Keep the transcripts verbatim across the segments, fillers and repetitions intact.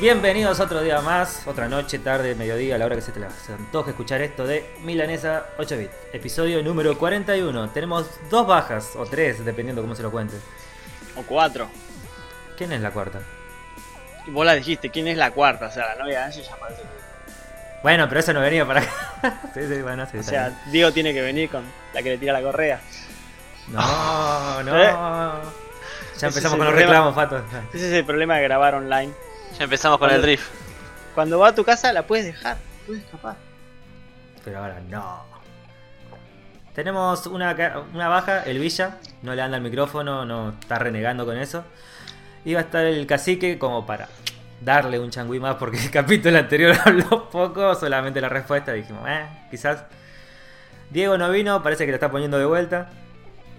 Bienvenidos otro día más, otra noche, tarde, mediodía, a la hora que se te la se antoje escuchar esto de Milanesa ocho bit, episodio número cuarenta y uno. Tenemos dos bajas, o tres, dependiendo cómo se lo cuente. O cuatro. ¿Quién es la cuarta? Vos la dijiste, ¿quién es la cuarta? O sea, la novia de Angie ya parece que... Bueno, pero eso no venía para acá. sí, sí, bueno, sí, o sea, bien. Diego tiene que venir con la que le tira la correa. No, no. ¿Eh? Ya empezamos con los reclamos, Fato. Ese es el problema de grabar online. Ya empezamos con el drift. Cuando va a tu casa la puedes dejar, puedes escapar. Pero ahora no. Tenemos una, una baja, el Villa. No le anda el micrófono, no está renegando con eso. Y va a estar el Cacique como para darle un changüí más, porque el capítulo anterior habló poco, solamente la respuesta. Dijimos, eh, quizás. Diego no vino, parece que lo está poniendo de vuelta.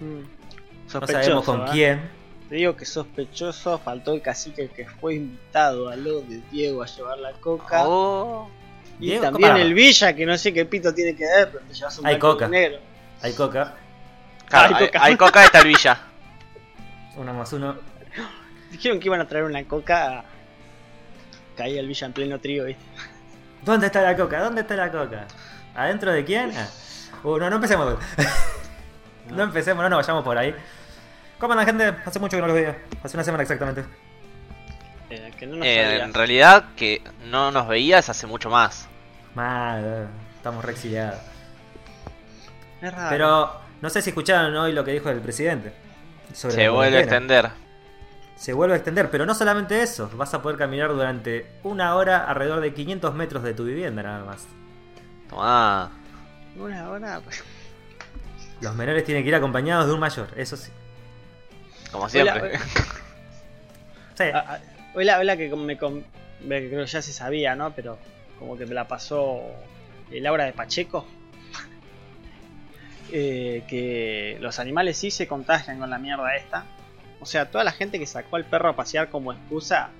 Mm. No sabemos con ¿eh? quién. Te digo que sospechoso, faltó el Cacique que fue invitado a lo de Diego a llevar la coca. Oh, y Diego, también el Villa, que no sé qué pito tiene que ver, pero te llevas un barco negro. Hay coca. Claro, hay, hay coca. Hay coca, está el Villa. Uno más uno. Dijeron que iban a traer una coca. Caía el Villa en pleno trío, ¿viste? ¿Dónde está la coca? ¿Dónde está la coca? ¿Adentro de quién? Uh, no, no empecemos. no. no empecemos, no nos vayamos por ahí. ¿Cómo andan, gente? Hace mucho que no los veía. Hace una semana exactamente. Eh, que no nos eh, en realidad, que no nos veías hace mucho más. Mal, estamos re exiliados. Es raro. Pero no sé si escucharon hoy lo que dijo el presidente. Sobre Se vuelve a extender. Se vuelve a extender, pero no solamente eso. Vas a poder caminar durante una hora alrededor de quinientos metros de tu vivienda, nada más. Tomá. Una hora. Los menores tienen que ir acompañados de un mayor, eso sí. Como siempre. Hola, hola. Sí. Hola, hola, que me, me creo que ya se sabía, ¿no? Pero como que me la pasó Laura de Pacheco. eh, que los animales sí se contagian con la mierda esta. O sea, toda la gente que sacó al perro a pasear como excusa.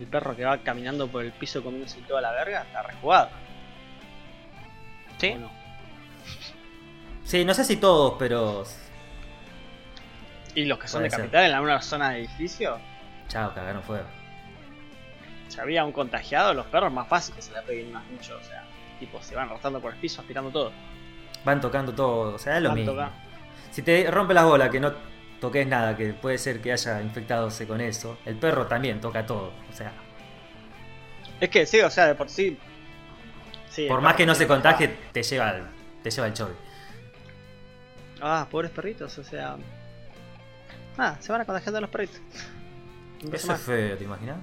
El perro que va caminando por el piso comiéndose toda la verga, está rejugado. ¿Sí? No? Sí, no sé si todos, pero... Y los que son de capital en alguna zona de edificio. Chao, cagaron fuego. Si había un contagiado, los perros más fácil que se la peguen más mucho. O sea, tipo, se van rotando por el piso, aspirando todo. Van tocando todo, o sea, es lo van mismo. Tocar. Si te rompe las bolas, que no toques nada, que puede ser que haya infectadose con eso. El perro también toca todo, o sea. Es que sí, o sea, de por sí. sí por más que no se contagie, la... te lleva el, te lleva el chorro. Ah, pobres perritos, o sea. Ah, se van a contagiar de los perritos. Eso es feo, ¿te imaginas?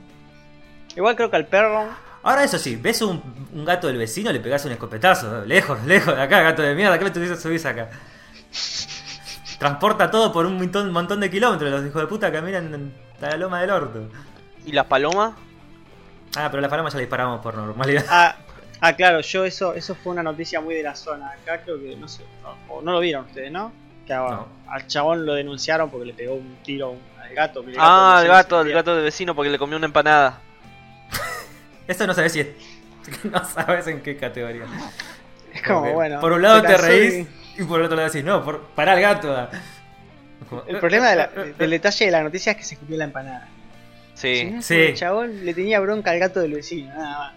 Igual creo que al perro... Ahora eso sí, ves un, un gato del vecino, le pegás un escopetazo. Lejos, lejos de acá, gato de mierda. ¿Qué me te subís acá? Transporta todo por un montón, montón de kilómetros. Los hijos de puta caminan a la loma del orto. ¿Y las palomas? Ah, pero las palomas ya las disparamos por normalidad. Ah, ah claro, yo eso eso fue una noticia muy de la zona. Acá creo que, no sé, no, no lo vieron ustedes, ¿no? No. Al chabón lo denunciaron porque le pegó un tiro al gato. El gato ah, al gato, al gato del vecino porque le comió una empanada. Eso no sabes si es... No sabes en qué categoría. Es como, porque bueno... Por un lado te reís y... y por el otro lado decís, no, por... pará al gato. Como... El problema de la, del detalle de la noticia es que se comió la empanada. Sí. Si no, sí. El chabón le tenía bronca al gato del vecino, nada más.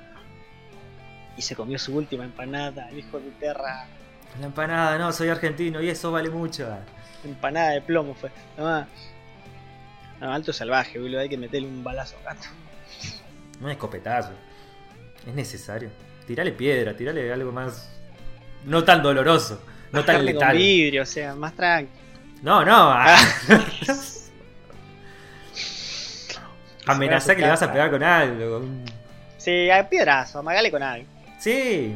Y se comió su última empanada, el hijo de perra. La empanada, no, soy argentino y eso vale mucho. Empanada de plomo fue. Nada no, no, alto salvaje, boludo, hay que meterle un balazo al gato. Un escopetazo. Es necesario. Tirale piedra, tirale algo más. No tan doloroso, no más tan letal. Con vidrio, o sea, más tranqui. No, no. Ah. Amenazá que le vas a pegar con algo. Con... Sí, a piedrazo, amagale con algo. Sí,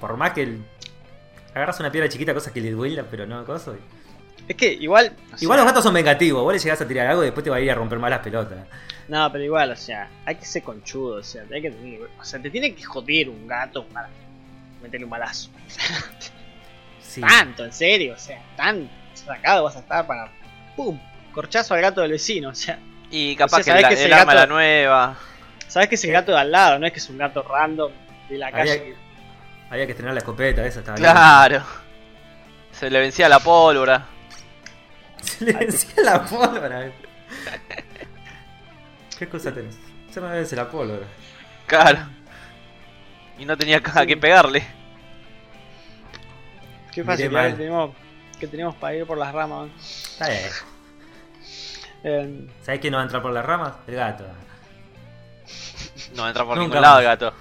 por más que el. Agarras una piedra chiquita, cosa que le duela, pero no, cosa. Es que igual. Igual sea, los gatos son vengativos, vos le llegás a tirar algo y después te va a ir a romper más las pelotas. No, pero igual, o sea, hay que ser conchudo, o sea, hay que tener. O sea, te tiene que joder un gato para meterle un balazo. O sea, sí. Tanto, en serio, o sea, tan sacado vas a estar para. ¡Pum! Corchazo al gato del vecino, o sea. Y capaz o sea, que, la, que el arma gato, la nueva. Sabes que es el gato de al lado, no es que es un gato random de la calle. Había... Había que estrenar la escopeta, esa estaba Claro. Bien. Se le vencía la pólvora. Se le vencía la pólvora. ¿Qué cosa tenés? esta no debe ser la pólvora. Claro. Y no tenía a qué pegarle. Qué fácil que teníamos, que teníamos para ir por las ramas. Está bien. Eh, ¿Sabés quién no va a entrar por las ramas? El gato. No va a entrar por ningún lado el gato.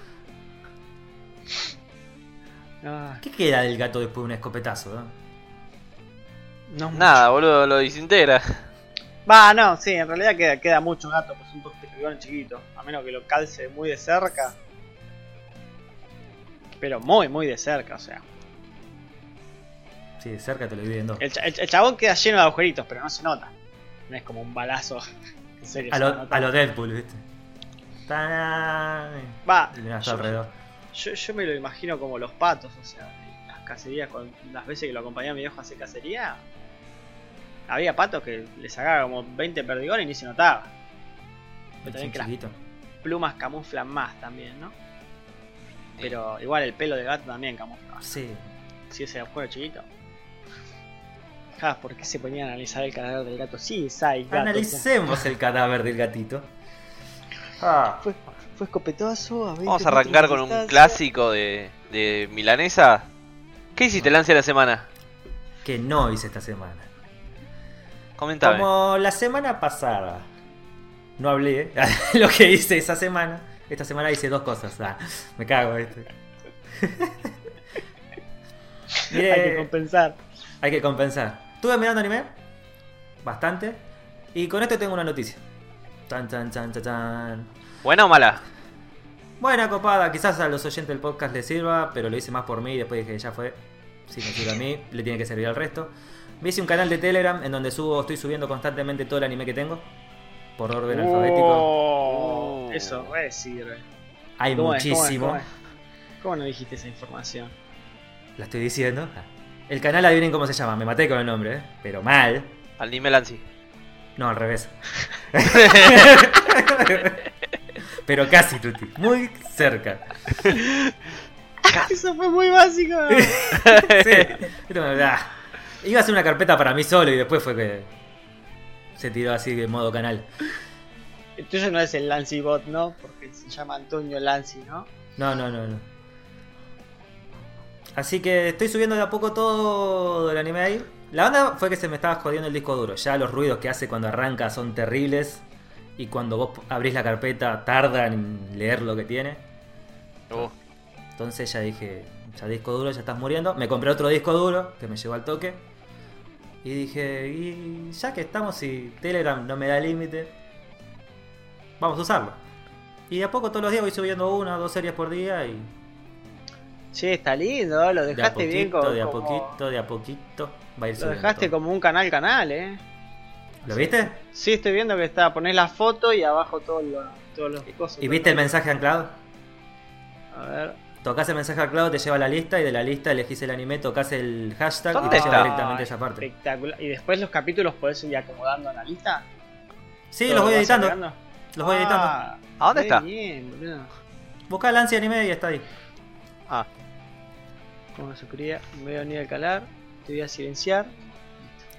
Ah. ¿Qué queda del gato después de un escopetazo? ¿No? No nada, boludo, lo desintegra. Va, no, sí, en realidad queda, queda mucho gato, pues un Pokémon chiquito. A menos que lo calce muy de cerca. Pero muy, muy de cerca, o sea. Sí, de cerca te lo dividen dos. El, el, el chabón queda lleno de agujeritos, pero no se nota. No es como un balazo. En serio, a los lo Deadpool, ¿viste? ¡Tarán! Va, yo, alrededor. Yo, yo me lo imagino como los patos, o sea, las cacerías, con, las veces que lo acompañaba mi viejo a hacer cacería, había patos que les agarraba como veinte perdigones y ni se notaba. Pero también que las plumas camuflan más también, ¿no? Pero igual el pelo de gato también camufla. Sí. Si ese juego chiquito. ¿Por qué se ponían a analizar el cadáver del gato? Sí, hay gato. Analicemos el cadáver del gatito. Ah. Fue, fue escopetazo. A Vamos a arrancar con distancia. Un clásico de, de Milanesa. ¿Qué hiciste, Lance, la semana? Que no hice esta semana. Comentame. Como la semana pasada no hablé lo que hice esa semana. Esta semana hice dos cosas. Ah, me cago. Este. Miré, hay que compensar. Hay que compensar. Estuve mirando anime bastante. Y con esto tengo una noticia. Tan, tan, tan, tan, tan. ¿Buena o mala? Buena, copada. Quizás a los oyentes del podcast les sirva, pero lo hice más por mí y después dije, ya fue. Si me sirve a mí, le tiene que servir al resto. Me hice un canal de Telegram en donde subo, estoy subiendo constantemente todo el anime que tengo. Por orden oh, alfabético. Eso re sirve. Hay ¿Cómo muchísimo. Es, ¿cómo, es, cómo, es? ¿Cómo no dijiste esa información? La estoy diciendo. El canal, adivinen cómo se llama. Me maté con el nombre, ¿eh? Pero mal. Al Dime Lanzi. No, al revés. Pero casi, Tuti. Muy cerca. Eso fue muy básico. Sí. Iba a hacer una carpeta para mí solo y después fue que se tiró así de modo canal. El tuyo no es el Lanzi Bot, ¿no? Porque se llama Antonio Lanzi, ¿no? No, no, no, no. Así que estoy subiendo de a poco todo el anime ahí. La onda fue que se me estaba jodiendo el disco duro. Ya los ruidos que hace cuando arranca son terribles. Y cuando vos abrís la carpeta tardan en leer lo que tiene. Oh. Entonces ya dije, ya disco duro, ya estás muriendo. Me compré otro disco duro que me llegó al toque. Y dije, y ya que estamos y Telegram no me da límite, vamos a usarlo. Y de a poco todos los días voy subiendo una o dos series por día y... Sí, está lindo, lo dejaste de poquito, bien como... De a poquito, de a poquito, va a ir subiendo. Lo dejaste todo como un canal canal, ¿eh? ¿Lo sí. viste? Sí, estoy viendo que está, ponés la foto y abajo todos lo, todo los cosas. ¿Y viste el mensaje anclado? A ver... Tocás el mensaje anclado, te lleva a la lista y de la lista elegís el anime, tocas el hashtag y te está? lleva directamente a esa parte. Espectacular. ¿Y después los capítulos podés ir acomodando en la lista? Sí, los voy editando. Los ah, voy editando. ¿A dónde está? Bien, buscá Lanzianime y está ahí. Ah. Como se quería, me voy a venir a calar. Te voy a silenciar.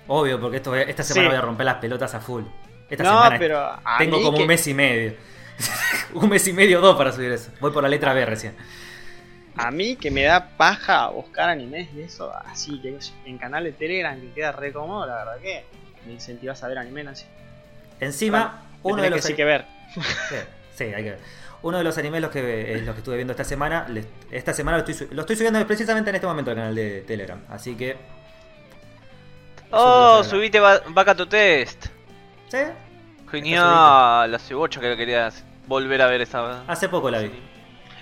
Obvio, porque esto, esta semana sí. voy a romper las pelotas a full. Esta no, semana pero tengo como que... un mes y medio. Un mes y medio o dos para subir eso. Voy por la letra B recién. A mí que me da paja buscar animes y eso. Así que en canal de Telegram que queda re cómodo, la verdad que me incentivas a ver animes así. Encima, bueno, uno de los que sí que ver. Sí, sí, hay que ver. Uno de los animes los que, eh, los que estuve viendo esta semana, les, esta semana lo estoy, lo estoy subiendo precisamente en este momento al canal de Telegram, así que... ¡Oh! Subite ba Back to Test. ¿Sí? Genial, la cebocha que querías volver a ver esa... Hace poco la vi. Sí.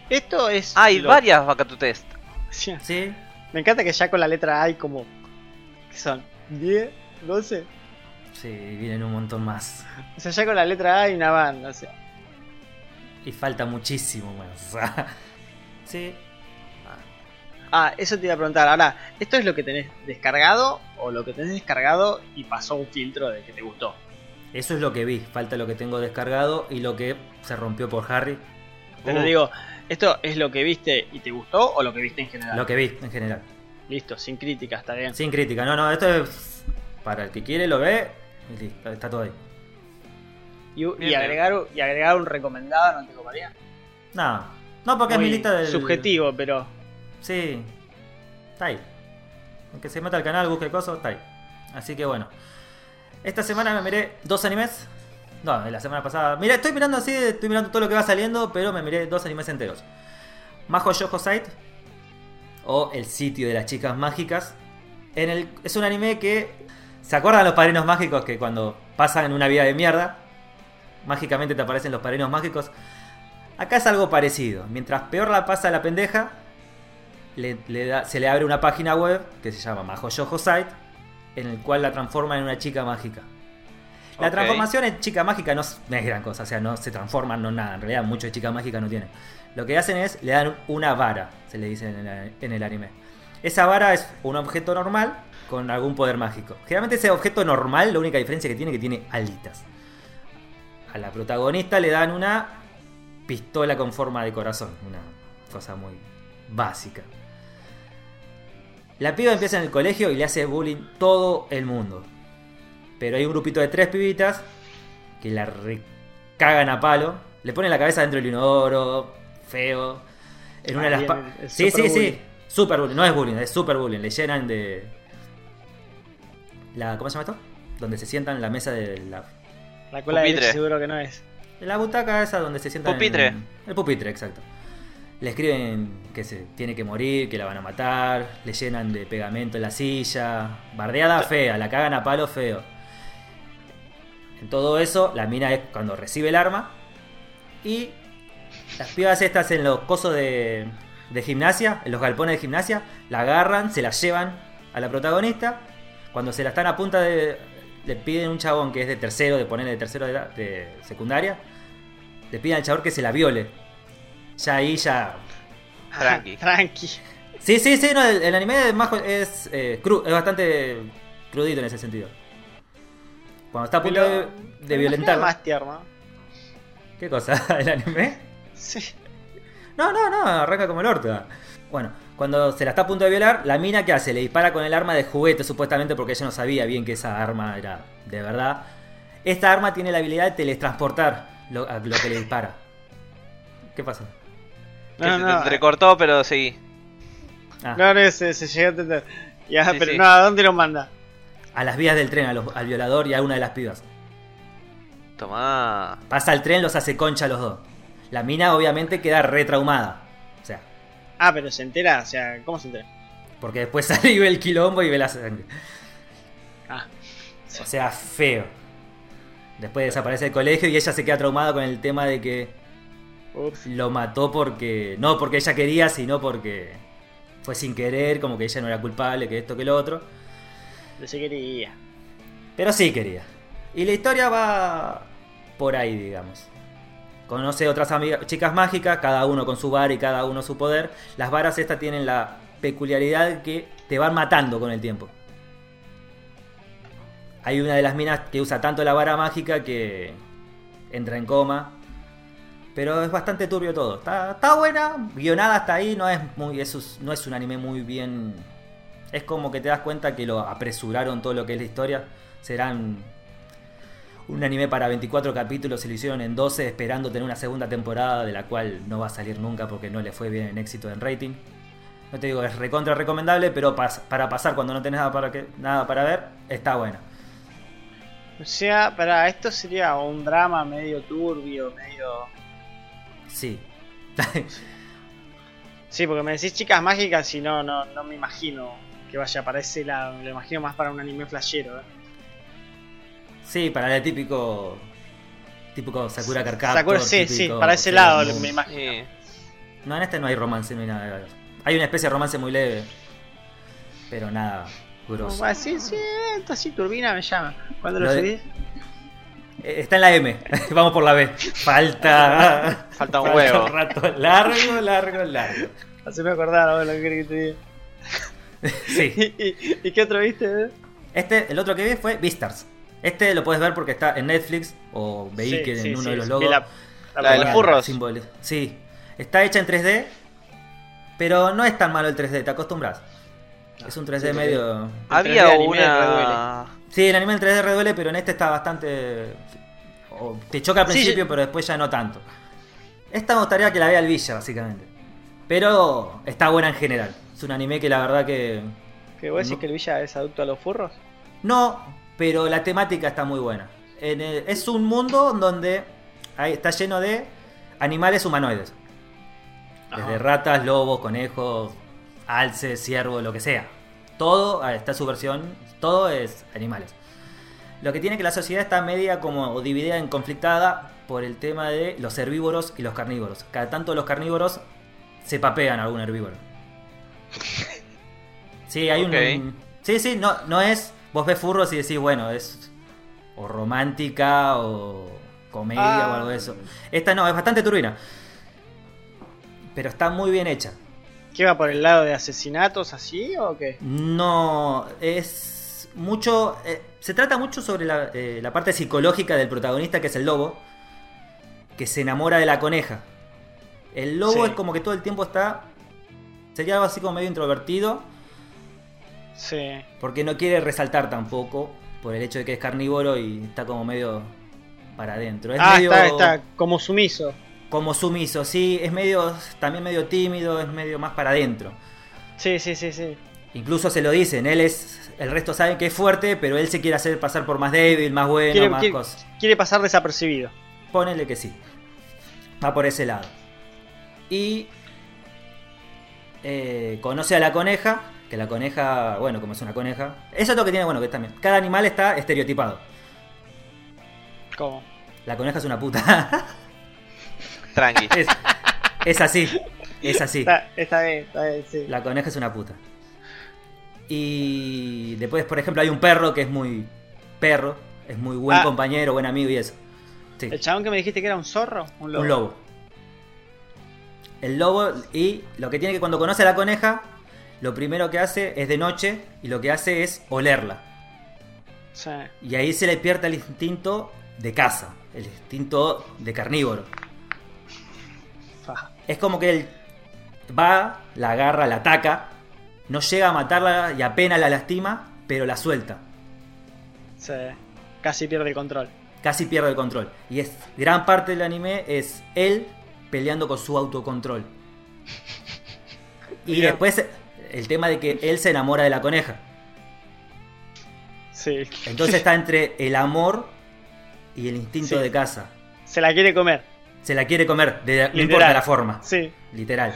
Esto es... Hay lo... varias Back to Test. Sí. sí. Me encanta que ya con la letra A hay como... ¿Qué son? ¿diez? ¿doce? Sí, vienen un montón más. O sea, ya con la letra A hay una banda, o sea... Y falta muchísimo más. Sí. Ah, eso te iba a preguntar. Ahora, ¿esto es lo que tenés descargado o lo que tenés descargado y pasó un filtro de que te gustó? Eso es lo que vi. Falta lo que tengo descargado y lo que se rompió por Harry. Te lo uh. digo, ¿esto es lo que viste y te gustó o lo que viste en general? Lo que vi en general. Listo, sin crítica, está bien. Sin crítica, no, no, esto es... Para el que quiere lo ve y listo, está todo ahí. Y, bien, y, agregar, y agregar un recomendado no te coparía. No, no porque muy es mi lista del... subjetivo, pero... Sí, está ahí. Aunque se meta al canal, busque cosas, está ahí. Así que bueno. Esta semana me miré dos animes. No, de la semana pasada. Mira, estoy mirando así, estoy mirando todo lo que va saliendo, pero me miré dos animes enteros. Mahou Shoujo Site, o El Sitio de las Chicas Mágicas. En el, es un anime que... ¿Se acuerdan los padrinos mágicos que cuando pasan en una vida de mierda, mágicamente te aparecen los padrinos mágicos? Acá es algo parecido. Mientras peor la pasa la pendeja, le, le da, se le abre una página web que se llama Mahou Shoujo Site, en el cual la transforman en una chica mágica. La okay. transformación en chica mágica no es, no es gran cosa, o sea, no se transforman, no nada. En realidad, mucho de chica mágica no tienen. Lo que hacen es, le dan una vara, se le dice en el, en el anime. Esa vara es un objeto normal con algún poder mágico. Generalmente ese objeto normal, la única diferencia que tiene es que tiene alitas. A la protagonista le dan una pistola con forma de corazón, una cosa muy básica. La piba empieza en el colegio y le hace bullying todo el mundo. Pero hay un grupito de tres pibitas que la recagan a palo. Le ponen la cabeza dentro del inodoro, feo. En una ah, de las pa- el, el sí, sí, bullying. sí. Super bullying. No es bullying, es super bullying. Le llenan de... la ¿Cómo se llama esto? Donde se sientan en la mesa de la... La cola pupitre. De leche seguro que no es. La butaca esa donde se sientan... Pupitre. En... El pupitre, exacto. Le escriben que se tiene que morir, que la van a matar. Le llenan de pegamento en la silla. Bardeada fea, la cagan a palo feo. En todo eso, la mina es cuando recibe el arma. Y las pibas estas en los cosos de, de gimnasia, en los galpones de gimnasia, la agarran, se la llevan a la protagonista. Cuando se la están a punta de... Le piden un chabón que es de tercero, de ponerle de tercero de, la, de secundaria. Le piden al chabón que se la viole. Ya ahí, ya... Tranqui. Tranqui. Sí, sí, sí, no, el, el anime es, más, es, eh, cru, es bastante crudito en ese sentido. Cuando está a punto de, de violentar. Más tierno. ¿Qué cosa? ¿El anime? Sí. No, no, no, arranca como el orto. Bueno, cuando se la está a punto de violar, la mina, ¿qué hace? Le dispara con el arma de juguete, supuestamente, porque ella no sabía bien que esa arma era de verdad. Esta arma tiene la habilidad de teletransportar lo, a lo que le dispara. ¿Qué pasa? No, no, te recortó, pero seguí. Ah. No, no, se, se llega a entender. Ya, sí, pero sí. No, ¿a dónde lo manda? A las vías del tren, a los, al violador y a una de las pibas. Tomá. Pasa el tren, los hace concha a los dos. La mina obviamente queda retraumada. O sea. Ah, pero se entera, o sea, ¿cómo se entera? Porque después sale y ve el quilombo y ve la sangre. Ah. Sí. O sea, feo. Después desaparece el colegio y ella se queda traumada con el tema de que... Ups. Lo mató porque... No porque ella quería, sino porque... Fue sin querer, como que ella no era culpable, que esto, que lo otro... Pero sí quería. Pero sí quería. Y la historia va por ahí, digamos. Conoce otras amigas, chicas mágicas, cada uno con su vara y cada uno su poder. Las varas estas tienen la peculiaridad que te van matando con el tiempo. Hay una de las minas que usa tanto la vara mágica que entra en coma. Pero es bastante turbio todo. Está, está buena, guionada hasta ahí. No es muy, es, no es un anime muy bien... Es como que te das cuenta que lo apresuraron todo lo que es la historia. Serán un anime para veinticuatro capítulos y lo hicieron en doce esperando tener una segunda temporada de la cual no va a salir nunca porque no le fue bien en éxito en rating. No te digo que es recontra recomendable, pero pas- para pasar cuando no tenés nada para, que- nada para ver, está bueno. O sea, para esto sería un drama medio turbio, medio... Sí. Sí, porque me decís chicas mágicas y no, no, no me imagino... Que vaya, parece la... Lo imagino más para un anime flashero, ¿eh? Sí, para el típico... Típico Sakura Cardcaptor. Sakura, sí, típico, sí, para ese lado lo que me imagino. Sí. No, en este no hay romance, no hay nada. Hay una especie de romance muy leve. Pero nada grosso. No, sí, sí, está así, turbina me llama. ¿Cuándo lo, lo subís? De... Está en la M. Vamos por la B. Falta... Falta un huevo. Falta un rato largo, largo, largo. Haceme acordar ahora lo que querés que te diga. Sí. ¿Y, y, ¿Y qué otro viste? Este, el otro que vi fue Beastars. Este lo podés ver porque está en Netflix. O veí sí, que en sí, uno sí, de los logos. La, la, la de los furros. Sí. Está hecha en tres D. Pero no es tan malo el tres D, te acostumbras. Es un tres D sí, medio. Había tres D una. Sí, el anime en tres D reduele, pero en este está bastante O te choca al principio, sí, pero después ya no tanto. Esta me gustaría que la vea el Villa, básicamente. Pero está buena en general. Es un anime que la verdad que... ¿Que vos no... decís que el Villa es adulto a los furros? No, pero la temática está muy buena. En el... Es un mundo donde hay... está lleno de animales humanoides. Ajá. Desde ratas, lobos, conejos, alces, ciervos, lo que sea. Todo, está su versión, todo es animales. Lo que tiene que la sociedad está media como o dividida en conflictada por el tema de los herbívoros y los carnívoros. Cada tanto los carnívoros se papean a algún herbívoro. Sí, hay okay. un... Sí, sí, no, no es... Vos ves furros y decís, bueno, es o romántica o comedia ah. o algo de eso. Esta no, es bastante turbina. Pero está muy bien hecha. ¿Qué va por el lado de asesinatos así o qué? No, es mucho... Eh, se trata mucho sobre la, eh, la parte psicológica del protagonista, que es el lobo, que se enamora de la coneja. El lobo sí. es como que todo el tiempo está... Sería algo así como medio introvertido. Sí. Porque no quiere resaltar tampoco por el hecho de que es carnívoro y está como medio para adentro. Es ah, medio... está, está, como sumiso. Como sumiso, sí, es medio también medio tímido, es medio más para adentro. Sí, sí, sí, sí. Incluso se lo dicen, él es, el resto sabe que es fuerte, pero él se quiere hacer pasar por más débil, más bueno, quiere, más quiere, cosas. Quiere pasar desapercibido. Ponele que sí. Va por ese lado. Y eh, conoce a la coneja, que la coneja, bueno, como es una coneja, eso es lo que tiene, bueno, que también. Cada animal está estereotipado. ¿Cómo? La coneja es una puta. Tranqui. Es, es así, es así. Está, está bien, está bien, sí. La coneja es una puta. Y después, por ejemplo, hay un perro que es muy perro, es muy buen ah. compañero, buen amigo y eso. Sí. ¿El chabón que me dijiste que era un zorro? Un lobo. Un lobo. El lobo, y lo que tiene que cuando conoce a la coneja, lo primero que hace es de noche y lo que hace es olerla. Sí. Y ahí se le pierde el instinto de caza, el instinto de carnívoro. Es como que él va, la agarra, la ataca, no llega a matarla y apenas la lastima, pero la suelta. Sí, casi pierde el control. Casi pierde el control. Y es gran parte del anime es él peleando con su autocontrol. Y Mira. después el tema de que él se enamora de la coneja. Sí. Entonces está entre el amor y el instinto sí. de caza. Se la quiere comer. Se la quiere comer, de, no importa la forma. Sí. Literal.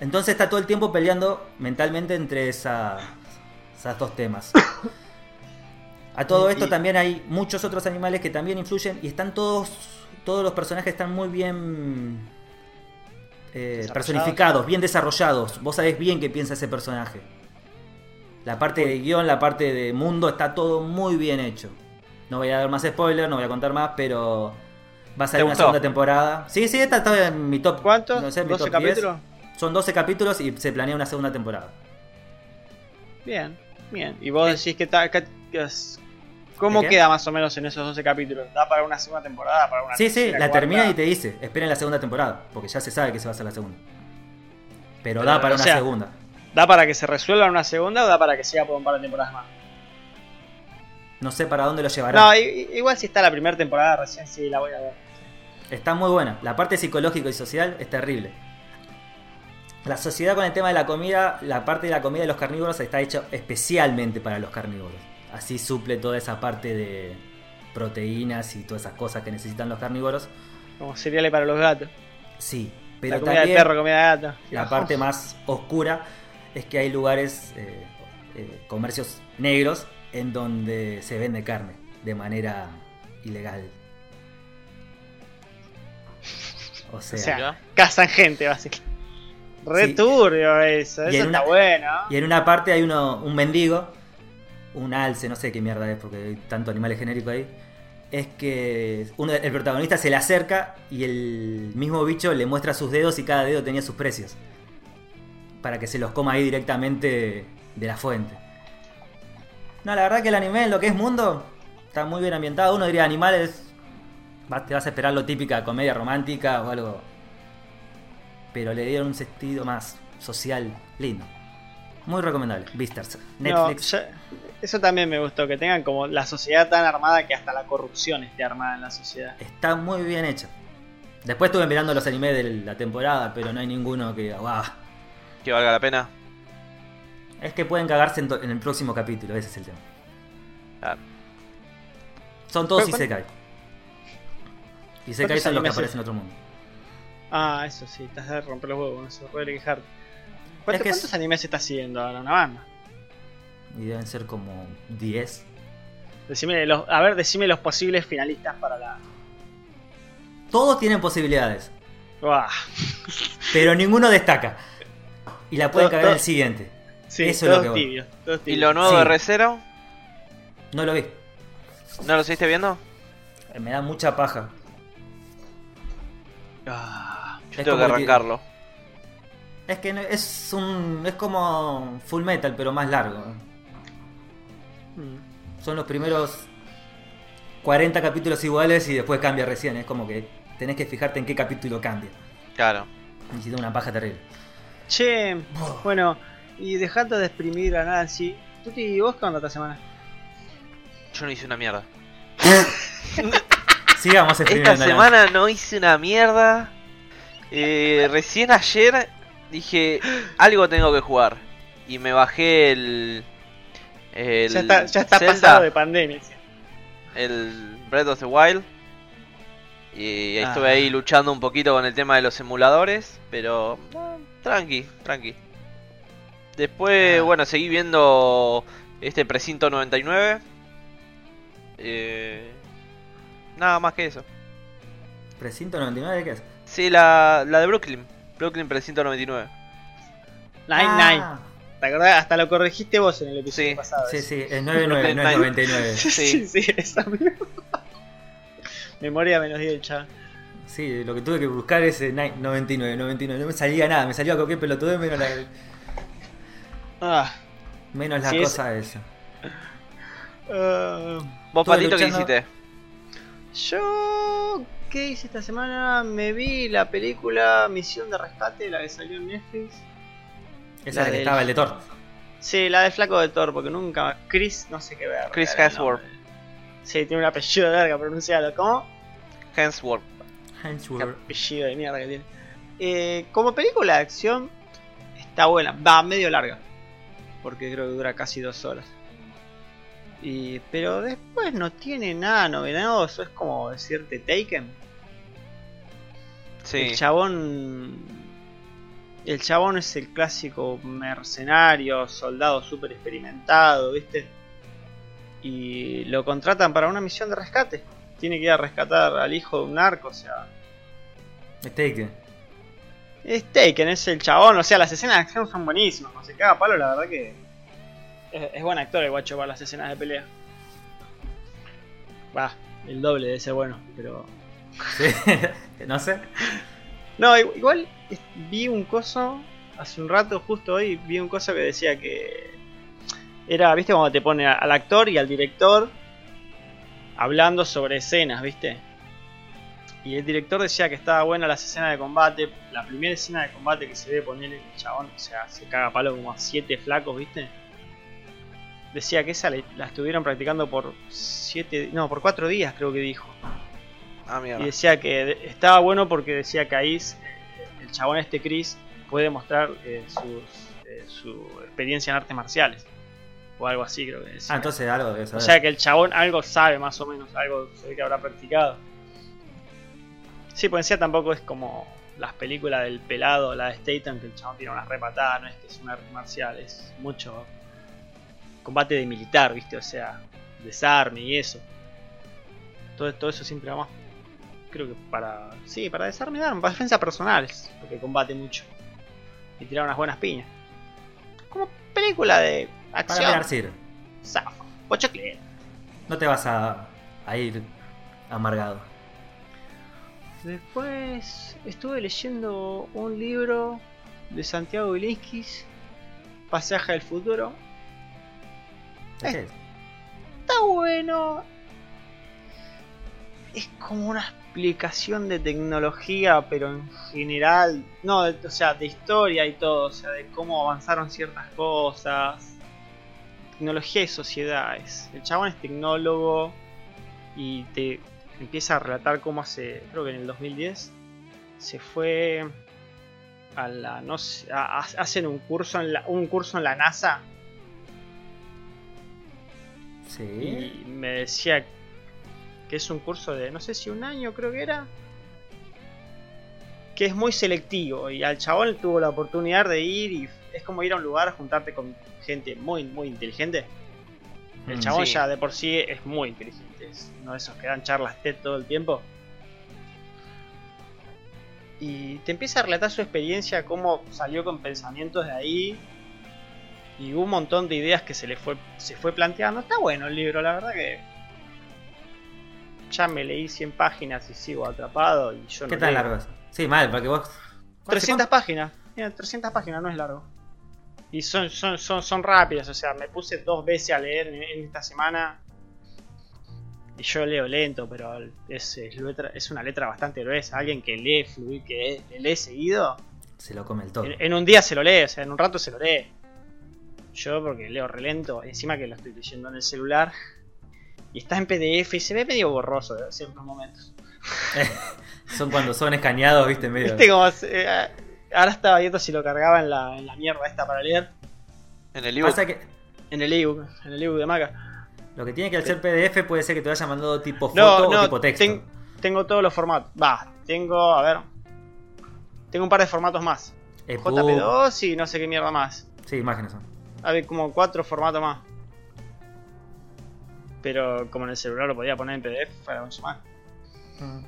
Entonces está todo el tiempo peleando mentalmente entre esa, esas dos temas. A todo esto y... también hay muchos otros animales que también influyen y están todos, todos los personajes están muy bien eh, personificados, bien desarrollados. Vos sabés bien qué piensa ese personaje. La parte de guión, la parte de mundo, está todo muy bien hecho. No voy a dar más spoilers, no voy a contar más, pero... Va a salir una gustó? segunda temporada. Sí, sí, esta está en mi top. ¿Cuántos? No sé, mi ¿doce top capítulos? diez. Son doce capítulos y se planea una segunda temporada. Bien, bien. ¿Y vos sí. decís que, ta, que, que es, cómo queda más o menos en esos doce capítulos? ¿Da para una segunda temporada? Para una sí, sí, la cuarta? Termina y te dice, esperen la segunda temporada, porque ya se sabe que se va a hacer la segunda. Pero, Pero da para o una sea, segunda. ¿Da para que se resuelva en una segunda o da para que siga por un par de temporadas más? No sé para dónde lo llevará. No, igual si está la primera temporada recién, sí la voy a ver. Está muy buena. La parte psicológica y social es terrible. La sociedad con el tema de la comida, la parte de la comida de los carnívoros está hecha especialmente para los carnívoros. Así suple toda esa parte de proteínas y todas esas cosas que necesitan los carnívoros. Como cereales para los gatos. Sí, pero la comida también de perro, comida de gato. La parte más oscura es que hay lugares, eh, eh, comercios negros, en donde se vende carne de manera ilegal. O sea, o sea, cazan gente, básicamente. Re sí. turbio eso, eso está una, bueno. Y en una parte hay uno, un mendigo, un alce, no sé qué mierda es, porque hay tantos animales genéricos ahí. Es que uno, el protagonista se le acerca y el mismo bicho le muestra sus dedos y cada dedo tenía sus precios. Para que se los coma ahí directamente de la fuente. No, la verdad que el anime, en lo que es mundo, está muy bien ambientado. Uno diría animales... Te vas a esperar lo típica, comedia romántica o algo. Pero le dieron un sentido más social, lindo. Muy recomendable, Beastars, Netflix. No, yo, eso también me gustó, que tengan como la sociedad tan armada que hasta la corrupción esté armada en la sociedad. Está muy bien hecho. Después estuve mirando los animes de la temporada, pero no hay ninguno que wow, que valga la pena. Es que pueden cagarse en, to- en el próximo capítulo, ese es el tema. Claro. Son todos isekai. Isekai son los que aparecen en otro mundo. Ah, eso sí, estás de romper los huevos, eso puede quejarte. ¿Cuánto, es que ¿Cuántos es... animes estás siguiendo ahora? ¿Una banda? Y deben ser como diez. Decime los, a ver, decime los posibles finalistas para la... Todos tienen posibilidades. Uah. Pero ninguno destaca. Y la puede todo, cagar todo. El siguiente. Sí, eso es lo que tibios, voy. ¿Y lo nuevo sí. de ReZero? No lo vi. ¿No lo seguiste viendo? Eh, me da mucha paja. Ah, yo es tengo que arrancarlo. Que... Es que es un es como Full Metal, pero más largo. Mm. Son los primeros cuarenta capítulos iguales y después cambia recién. Es como que tenés que fijarte en qué capítulo cambia. Claro. Necesito una paja terrible. Che, oh. Bueno, y dejando de exprimir a Nancy, ¿tú y vos qué onda esta semana? Yo no hice una mierda. Sigamos exprimiendo. Esta semana no hice una mierda. Eh, recién ayer dije, algo tengo que jugar. Y me bajé el... el ya está, ya está pasado de pandemia. El Breath of the Wild. Y ah. estuve ahí luchando un poquito con el tema de los emuladores. Pero... Eh, tranqui, tranqui. Después, ah. bueno, seguí viendo este Precinto noventa y nueve. Eh... Nada más que eso. ¿Precinto noventa y nueve de qué es? Sí, la, la de Brooklyn. Brooklyn Precinto noventa y nueve. Nine-Nine. Ah. ¿Te acordás? Hasta lo corregiste vos en el episodio sí. pasado. Sí, eso. Sí, es noventa y nueve, no es noventa y nueve. Sí, sí, sí, esa misma. Memoria menos diez, chaval. Sí, lo que tuve que buscar es noventa y nueve, noventa y nueve. No me salía nada, me salía a cualquier pelotudez menos la. Ah. Menos la sí, cosa es... esa. Uh, ¿Vos, Patito, qué hiciste? Yo... ¿Qué hice esta semana? Me vi la película Misión de Rescate, la que salió en Netflix. Esa la que del... estaba el de Thor. Sí, la del flaco de Thor, porque nunca... Chris, no sé qué ver. Chris Hemsworth. Sí, tiene un apellido de verga, pronuncialo. ¿Cómo? Hemsworth. Hemsworth. Qué apellido de mierda que tiene. Eh, como película de acción, está buena. Va, medio larga. Porque creo que dura casi dos horas. Y, pero después no tiene nada novedoso, es como decirte Taken. Sí. El chabón, el chabón es el clásico mercenario, soldado super experimentado, ¿viste? Y lo contratan para una misión de rescate. Tiene que ir a rescatar al hijo de un narco, o sea. Es Taken. Es Taken, es el chabón, o sea, las escenas de acción son buenísimas, no se caga a palo, la verdad que. Es, es buen actor el guacho para las escenas de pelea. Va, el doble de ser bueno, pero... ¿Sí? No sé. No, igual vi un coso, hace un rato, justo hoy, vi un coso que decía que... Era, viste, cuando te pone al actor y al director hablando sobre escenas, viste. Y el director decía que estaba buena las escenas de combate. La primera escena de combate que se ve poner el chabón, o sea, se caga a palo como a siete flacos, viste. Decía que esa la estuvieron practicando por siete, no, por cuatro días creo que dijo. Ah, mierda. Y decía que estaba bueno porque decía que ahí el chabón este Chris puede mostrar eh, su, eh, su experiencia en artes marciales. O algo así creo que decía. Ah, entonces algo debe saber. O sea que el chabón algo sabe más o menos, algo que habrá practicado. Sí, pues decía tampoco es como las películas del pelado, la de Statham, que el chabón tiene unas repatadas, no es que es un arte marcial, es mucho... combate de militar, viste, o sea, desarme y eso. Todo, todo eso siempre va más. Creo que para... Sí, para desarme dan, para defensa personales, porque combate mucho. Y tirar unas buenas piñas. Como película de acción. Para mirar, zafo, pochoclero. No te vas a, a ir amargado. Después estuve leyendo un libro de Santiago Bilinski, Pasaje al Futuro. Está bueno. es como una explicación de tecnología, pero en general, no, o sea, de historia y todo, o sea, de cómo avanzaron ciertas cosas, tecnología y sociedades. El chabón es tecnólogo y te empieza a relatar cómo hace, creo que en el dos mil diez, se fue a la, no sé, a, a, hacen un curso en la, un curso en la NASA. Sí. Y me decía que es un curso de, no sé si un año creo que era, que es muy selectivo, y al chabón tuvo la oportunidad de ir, y es como ir a un lugar a juntarte con gente muy muy inteligente. El chabón sí. ya de por sí es muy inteligente, es uno de esos que dan charlas TED todo el tiempo. Y te empieza a relatar su experiencia, cómo salió con pensamientos de ahí, y un montón de ideas que se le fue se fue planteando. Está bueno el libro, la verdad que ya me leí cien páginas y sigo atrapado. Y yo no ¿Qué tan leo. largo es? Sí, mal, porque vos... trescientas páginas. Mira, trescientas páginas no es largo. Y son, son, son, son rápidas, o sea, me puse dos veces a leer en, en esta semana. Y yo leo lento, pero es, es, letra, es una letra bastante gruesa. Alguien que lee fluir, que lee seguido, se lo come el todo. En, en un día se lo lee, o sea, en un rato se lo lee. Yo porque leo re lento, encima que lo estoy leyendo en el celular. Y está en P D F y se ve medio borroso en ciertos momentos. Son cuando son escaneados, viste, medio. Viste como... Eh, ahora estaba viendo si lo cargaba en la, en la mierda esta para leer. En el ebook. Que... En el ebook, en el ebook de Maca. Lo que tiene que hacer P D F puede ser que te vaya mandando tipo foto no, no, o tipo texto. Ten, tengo todos los formatos. Va, tengo, a ver. Tengo un par de formatos más. E P U B. J P dos y no sé qué mierda más. Sí, imágenes son. A ver, como cuatro formatos más. Pero como en el celular lo podía poner en P D F, para mucho más. Mm.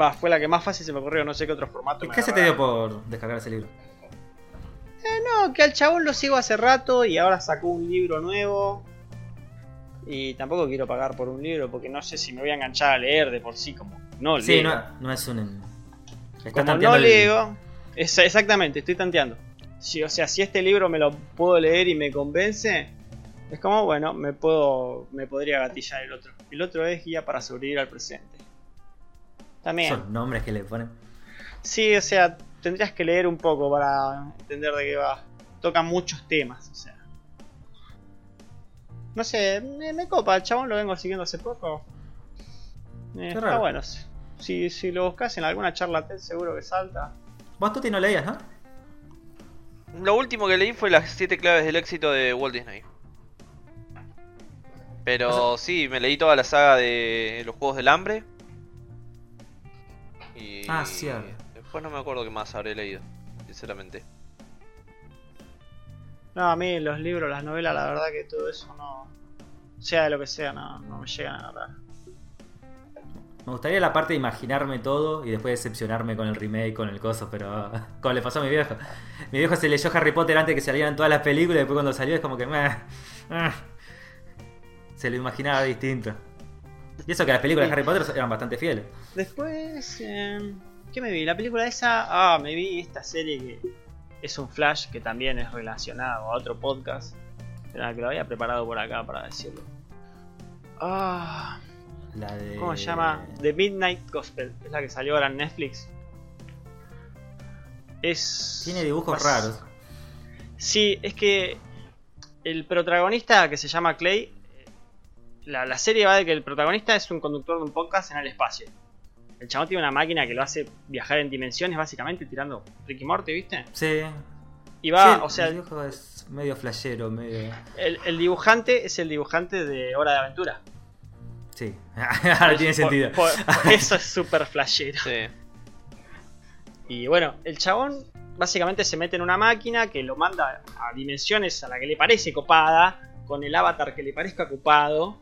Va, fue la que más fácil se me ocurrió, no sé qué otro formato. ¿Y qué se te dio por descargar ese libro? Eh, no, que al chabón lo sigo hace rato y ahora sacó un libro nuevo. Y tampoco quiero pagar por un libro porque no sé si me voy a enganchar a leer de por sí, como no leo. Sí, no, no es un... Está como no leo, el... es, exactamente, estoy tanteando. Si, o sea, si este libro me lo puedo leer y me convence... Es como, bueno, me puedo me podría gatillar el otro. El otro es Guía para sobrevivir al presente. También. Son nombres que le ponen. Sí, o sea, tendrías que leer un poco para entender de qué va. Toca muchos temas, o sea. No sé, me, me copa, el chabón lo vengo siguiendo hace poco. Eh, está raro. Bueno. Si, si lo buscas en alguna charla TED seguro que salta. Vos Tuti no leías, ¿no? Lo último que leí fue las siete claves del éxito de Walt Disney. Pero o sea, sí, me leí toda la saga de los Juegos del Hambre. Y ah, cierto. Después no me acuerdo qué más habré leído, sinceramente. No, a mí los libros, las novelas, la verdad que todo eso no... Sea de lo que sea, no, no me llegan a agarrar. Me gustaría la parte de imaginarme todo y después decepcionarme con el remake, con el coso, pero... Como le pasó a mi viejo. Mi viejo se leyó Harry Potter antes que salieran todas las películas y después cuando salió es como que... Meh, meh. Se lo imaginaba distinto. Y eso que las películas de Harry Potter eran bastante fieles. Después... Eh, ¿Qué me vi? La película esa... Ah, me vi esta serie que es un flash, que también es relacionado a otro podcast. Era que lo había preparado por acá para decirlo. Ah... La de... ¿Cómo se llama? The Midnight Gospel. Es la que salió ahora en Netflix. Es... Tiene dibujos Pas... raros. Sí, es que... El protagonista, que se llama Clay... La, la serie va de que el protagonista es un conductor de un podcast en el espacio. El chabón tiene una máquina que lo hace viajar en dimensiones, básicamente tirando Rick y Morty, ¿viste? Sí. Y va, sí, o sea... El dibujo es medio flashero, medio... El, el dibujante es el dibujante de Hora de Aventura. Sí, ahora tiene sentido. Por, por eso es súper flashero. Sí. Y bueno, el chabón básicamente se mete en una máquina que lo manda a dimensiones a la que le parece copada, con el avatar que le parezca copado.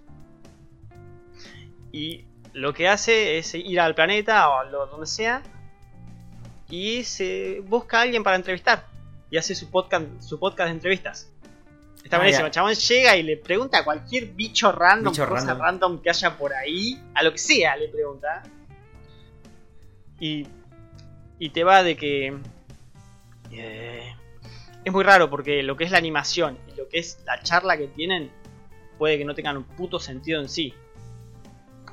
Y lo que hace es ir al planeta o a lo, donde sea, y se busca a alguien para entrevistar y hace su podcast, su podcast de entrevistas. Está ah, buenísimo, el chabón llega y le pregunta a cualquier bicho random, bicho cosa random. random que haya por ahí, a lo que sea le pregunta. Y, y te va de que... Eh, es muy raro porque lo que es la animación y lo que es la charla que tienen puede que no tengan un puto sentido en sí.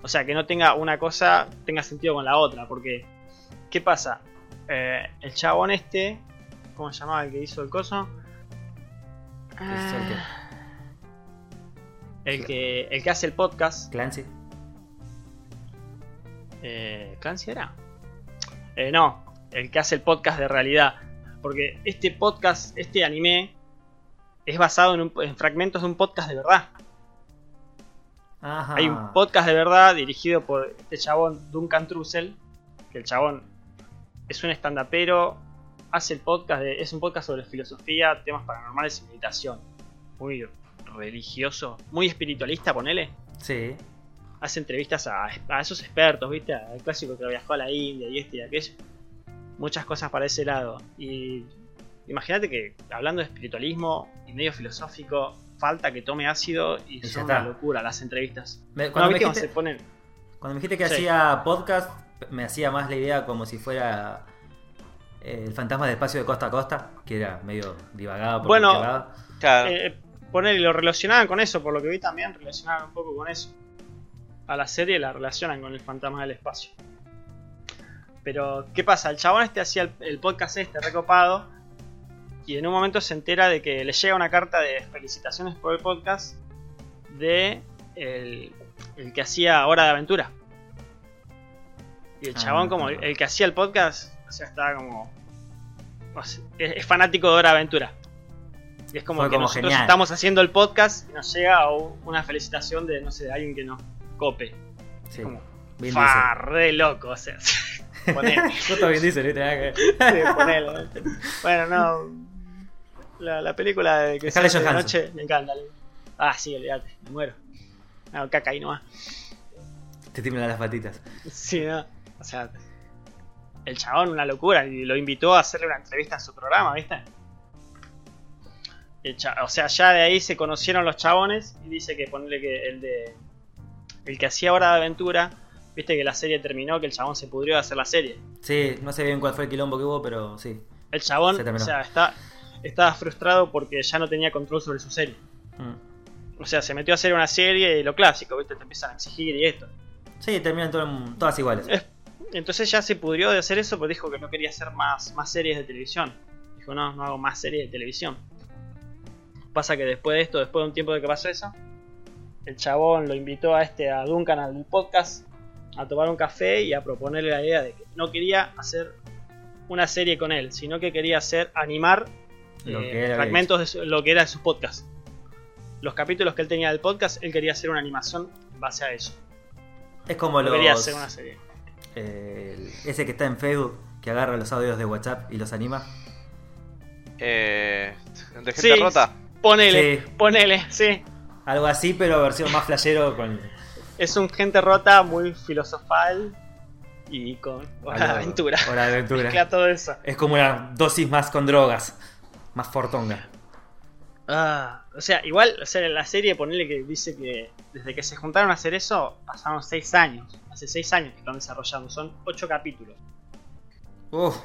O sea, que no tenga una cosa, tenga sentido con la otra. Porque, ¿qué pasa? Eh, el chabón este, ¿cómo se llamaba el que hizo el coso? Ah, el que el que hace el podcast. Clancy. Eh, ¿Clancy era? Eh, no, el que hace el podcast de realidad. Porque este podcast, este anime, es basado en, un, en fragmentos de un podcast de verdad. Ajá. Hay un podcast de verdad dirigido por este chabón Duncan Trussell, que el chabón es un estandapero, hace el podcast de, es un podcast sobre filosofía, temas paranormales y meditación. Muy religioso, muy espiritualista, ponele. Sí. Hace entrevistas a, a esos expertos, ¿viste? Al clásico que viajó a la India y este y aquello. Muchas cosas para ese lado. Y imagínate que hablando de espiritualismo y medio filosófico, falta que tome ácido y, y son una locura las entrevistas. Me, cuando, no, me dijiste, se ponen... cuando me dijiste que sí. Hacía podcast, me hacía más la idea como si fuera El Fantasma de Espacio de Costa a Costa, que era medio divagado. Por bueno, claro. eh, poner, lo relacionaban con eso, por lo que vi también, relacionaban un poco con eso. A la serie la relacionan con El Fantasma del Espacio. Pero, ¿qué pasa? El chabón este hacía el, el podcast este recopado. Y en un momento se entera de que le llega una carta de felicitaciones por el podcast de el, el que hacía Hora de Aventura. Y el chabón, ah, como el, el que hacía el podcast, o sea, estaba como... O sea, es, es fanático de Hora de Aventura. Y es como que como nosotros genial. Estamos haciendo el podcast y nos llega una felicitación de, no sé, de alguien que nos cope. Sí. Es como, fa, re loco, o sea... Ponele. Yo también dice, ¿no? Sí, ponele. Bueno, no. La, la película de que sale de noche me encanta. Ah, sí, olvídate, me muero. No, caca ahí nomás. Te tiemblan las patitas. Sí, no. O sea, el chabón, una locura. Y lo invitó a hacerle una entrevista en su programa, ¿viste? El cha... O sea, ya de ahí se conocieron los chabones. Y dice que ponele que el de. El que hacía Hora de Aventura. Viste que la serie terminó, que el chabón se pudrió de hacer la serie. Sí, no sé bien cuál fue el quilombo que hubo, pero sí. El chabón, se o sea, está, estaba frustrado porque ya no tenía control sobre su serie. Mm. O sea, se metió a hacer una serie y lo clásico, viste, te empiezan a exigir y esto. Sí, terminan todo, todas iguales. Es, entonces ya se pudrió de hacer eso, porque dijo que no quería hacer más, más series de televisión. Dijo, no, no hago más series de televisión. Pasa que después de esto, después de un tiempo de que pasó eso, el chabón lo invitó a este, a Duncan al podcast, a tomar un café y a proponerle la idea de que no quería hacer una serie con él, sino que quería hacer animar eh, fragmentos de su, lo que era de sus podcasts. Los capítulos que él tenía del podcast, él quería hacer una animación en base a eso. Es como no los... quería hacer una serie. Eh, ese que está en Facebook, que agarra los audios de WhatsApp y los anima. Eh, de gente sí, rota. Ponele, sí. ponele, sí. Algo así, pero versión más flashero con... Es un gente rota, muy filosofal y con Hora de Aventura. Hora de Aventura. Mezcla todo eso. Es como una dosis más con drogas, más fortonga. Ah, o sea, igual, o sea, en la serie ponele que dice que desde que se juntaron a hacer eso pasaron seis años. Hace seis años que están desarrollando, son ocho capítulos. Uff.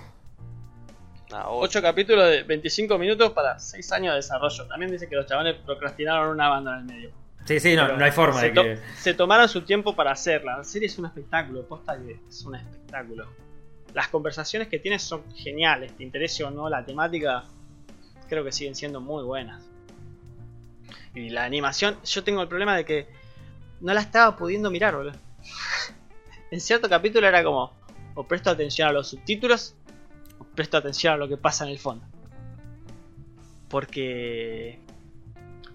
Ocho capítulos de veinticinco minutos para seis años de desarrollo. También dice que los chavales procrastinaron una banda en el medio. Sí, sí, no, no hay forma de to- que... Se tomaron su tiempo para hacerla. La serie es un espectáculo, posta que es un espectáculo. Las conversaciones que tienes son geniales. Te interese o no la temática, creo que siguen siendo muy buenas. Y la animación, yo tengo el problema de que no la estaba pudiendo mirar, boludo. En cierto capítulo era como, o presto atención a los subtítulos, o presto atención a lo que pasa en el fondo. Porque...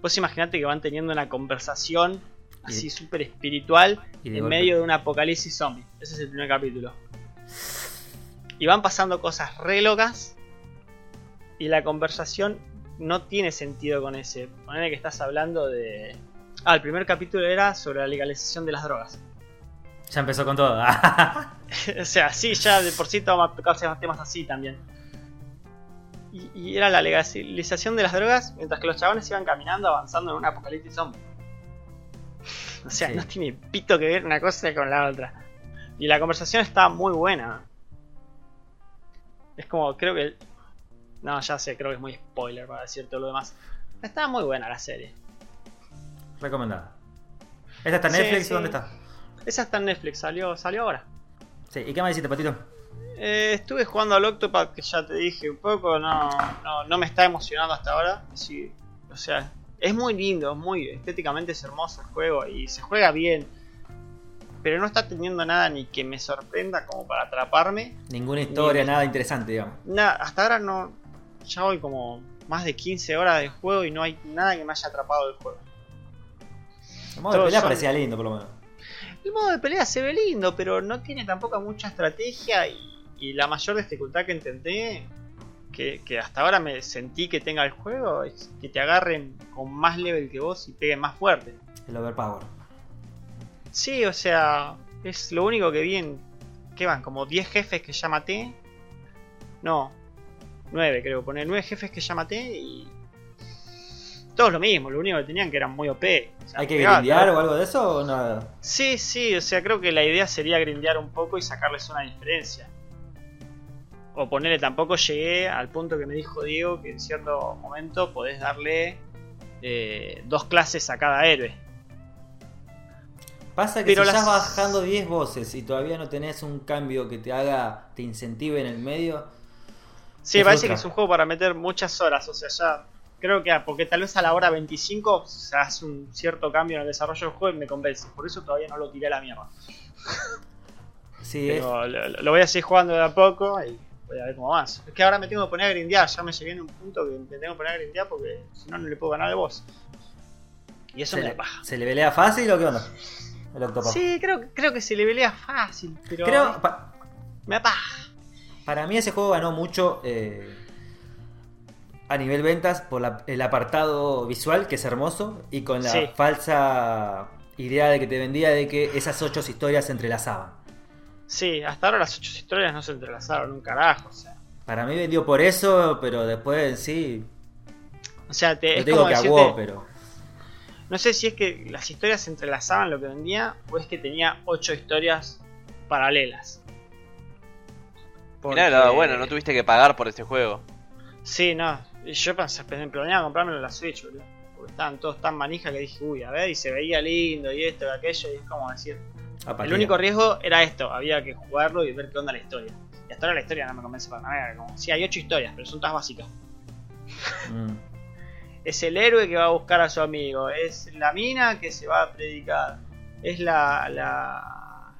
Vos imaginate que van teniendo una conversación así súper espiritual en golpe. Medio de un apocalipsis zombie. Ese es el primer capítulo. Y van pasando cosas re locas y la conversación no tiene sentido con ese. Ponele que estás hablando de... Ah, el primer capítulo era sobre la legalización de las drogas. Ya empezó con todo. O sea, sí, ya de por sí vamos a tocarse más temas así también. Y era la legalización de las drogas mientras que los chabones iban caminando avanzando en un apocalipsis zombie. O sea, sí. No tiene pito que ver una cosa con la otra. Y la conversación está muy buena. Es como, creo que... No, ya sé, creo que es muy spoiler para decir todo lo demás. Está muy buena la serie. Recomendada. ¿Esta está en sí, Netflix sí. o dónde está? Esa está en Netflix, salió, salió ahora. Sí, ¿y qué más hiciste, Patito? Eh, estuve jugando al Octopath, que ya te dije un poco, no, no, no me está emocionando hasta ahora. Sí, o sea, es muy lindo, muy estéticamente es hermoso el juego y se juega bien. Pero no está teniendo nada ni que me sorprenda como para atraparme. Ninguna historia, ni... nada interesante, digamos. Nada, hasta ahora no. Ya voy como más de quince horas de juego y no hay nada que me haya atrapado del juego. El modo Todos de pelea son... parecía lindo, por lo menos. El modo de pelea se ve lindo, pero no tiene tampoco mucha estrategia y, y la mayor dificultad que intenté, que, que hasta ahora me sentí que tenga el juego, es que te agarren con más level que vos y peguen más fuerte. El overpower. Sí, o sea, es lo único que vi en... ¿Qué van? ¿Como diez jefes que ya maté? No, nueve creo, poner nueve jefes que ya maté y... Todos lo mismo, lo único que tenían que eran muy O P. O sea, ¿hay que grindear o algo de eso o nada? Sí, sí, o sea, creo que la idea sería grindear un poco y sacarles una diferencia. O ponerle, tampoco llegué al punto que me dijo Diego, que en cierto momento podés darle eh, dos clases a cada héroe. Pasa que pero si las... estás bajando diez voces y todavía no tenés un cambio que te haga, te incentive en el medio. Sí, parece otra. Que es un juego para meter muchas horas, o sea, ya creo que porque tal vez a la hora veinticinco se hace un cierto cambio en el desarrollo del juego y me convence, por eso todavía no lo tiré a la mierda. Sí, pero es... lo, lo voy a seguir jugando de a poco y voy a ver cómo avanzo. Es que ahora me tengo que poner a grindear, ya me llegué en un punto que me tengo que poner a grindear porque si no no le puedo ganar de voz. Y eso se me le paja. ¿Se le pelea fácil o qué onda? Sí, creo, creo que se le pelea fácil, pero creo, pa... me apaga. Para mí ese juego ganó mucho eh, a nivel ventas por la, el apartado visual, que es hermoso, y con la sí. falsa idea de que te vendía de que esas ocho historias se entrelazaban. Sí, hasta ahora las ocho historias no se entrelazaron un carajo. O sea. Para mí vendió por eso, pero después sí. O sea, te, no es te digo que decirte... aguó, pero... No sé si es que las historias se entrelazaban lo que vendía o es que tenía ocho historias paralelas. Porque... Mirá, bueno, no tuviste que pagar por este juego. Sí, no. Yo pensé, planeaba comprármelo en la Switch, boludo. Porque estaban todos tan manija que dije, uy, a ver, y se veía lindo y esto y aquello. Y es como decir, apatía. El único riesgo era esto. Había que jugarlo y ver qué onda la historia. Y hasta ahora la historia no me convence para nada. Como, sí, hay ocho historias, pero son todas básicas. Mm. Es el héroe que va a buscar a su amigo. Es la mina que se va a predicar. Es la, la,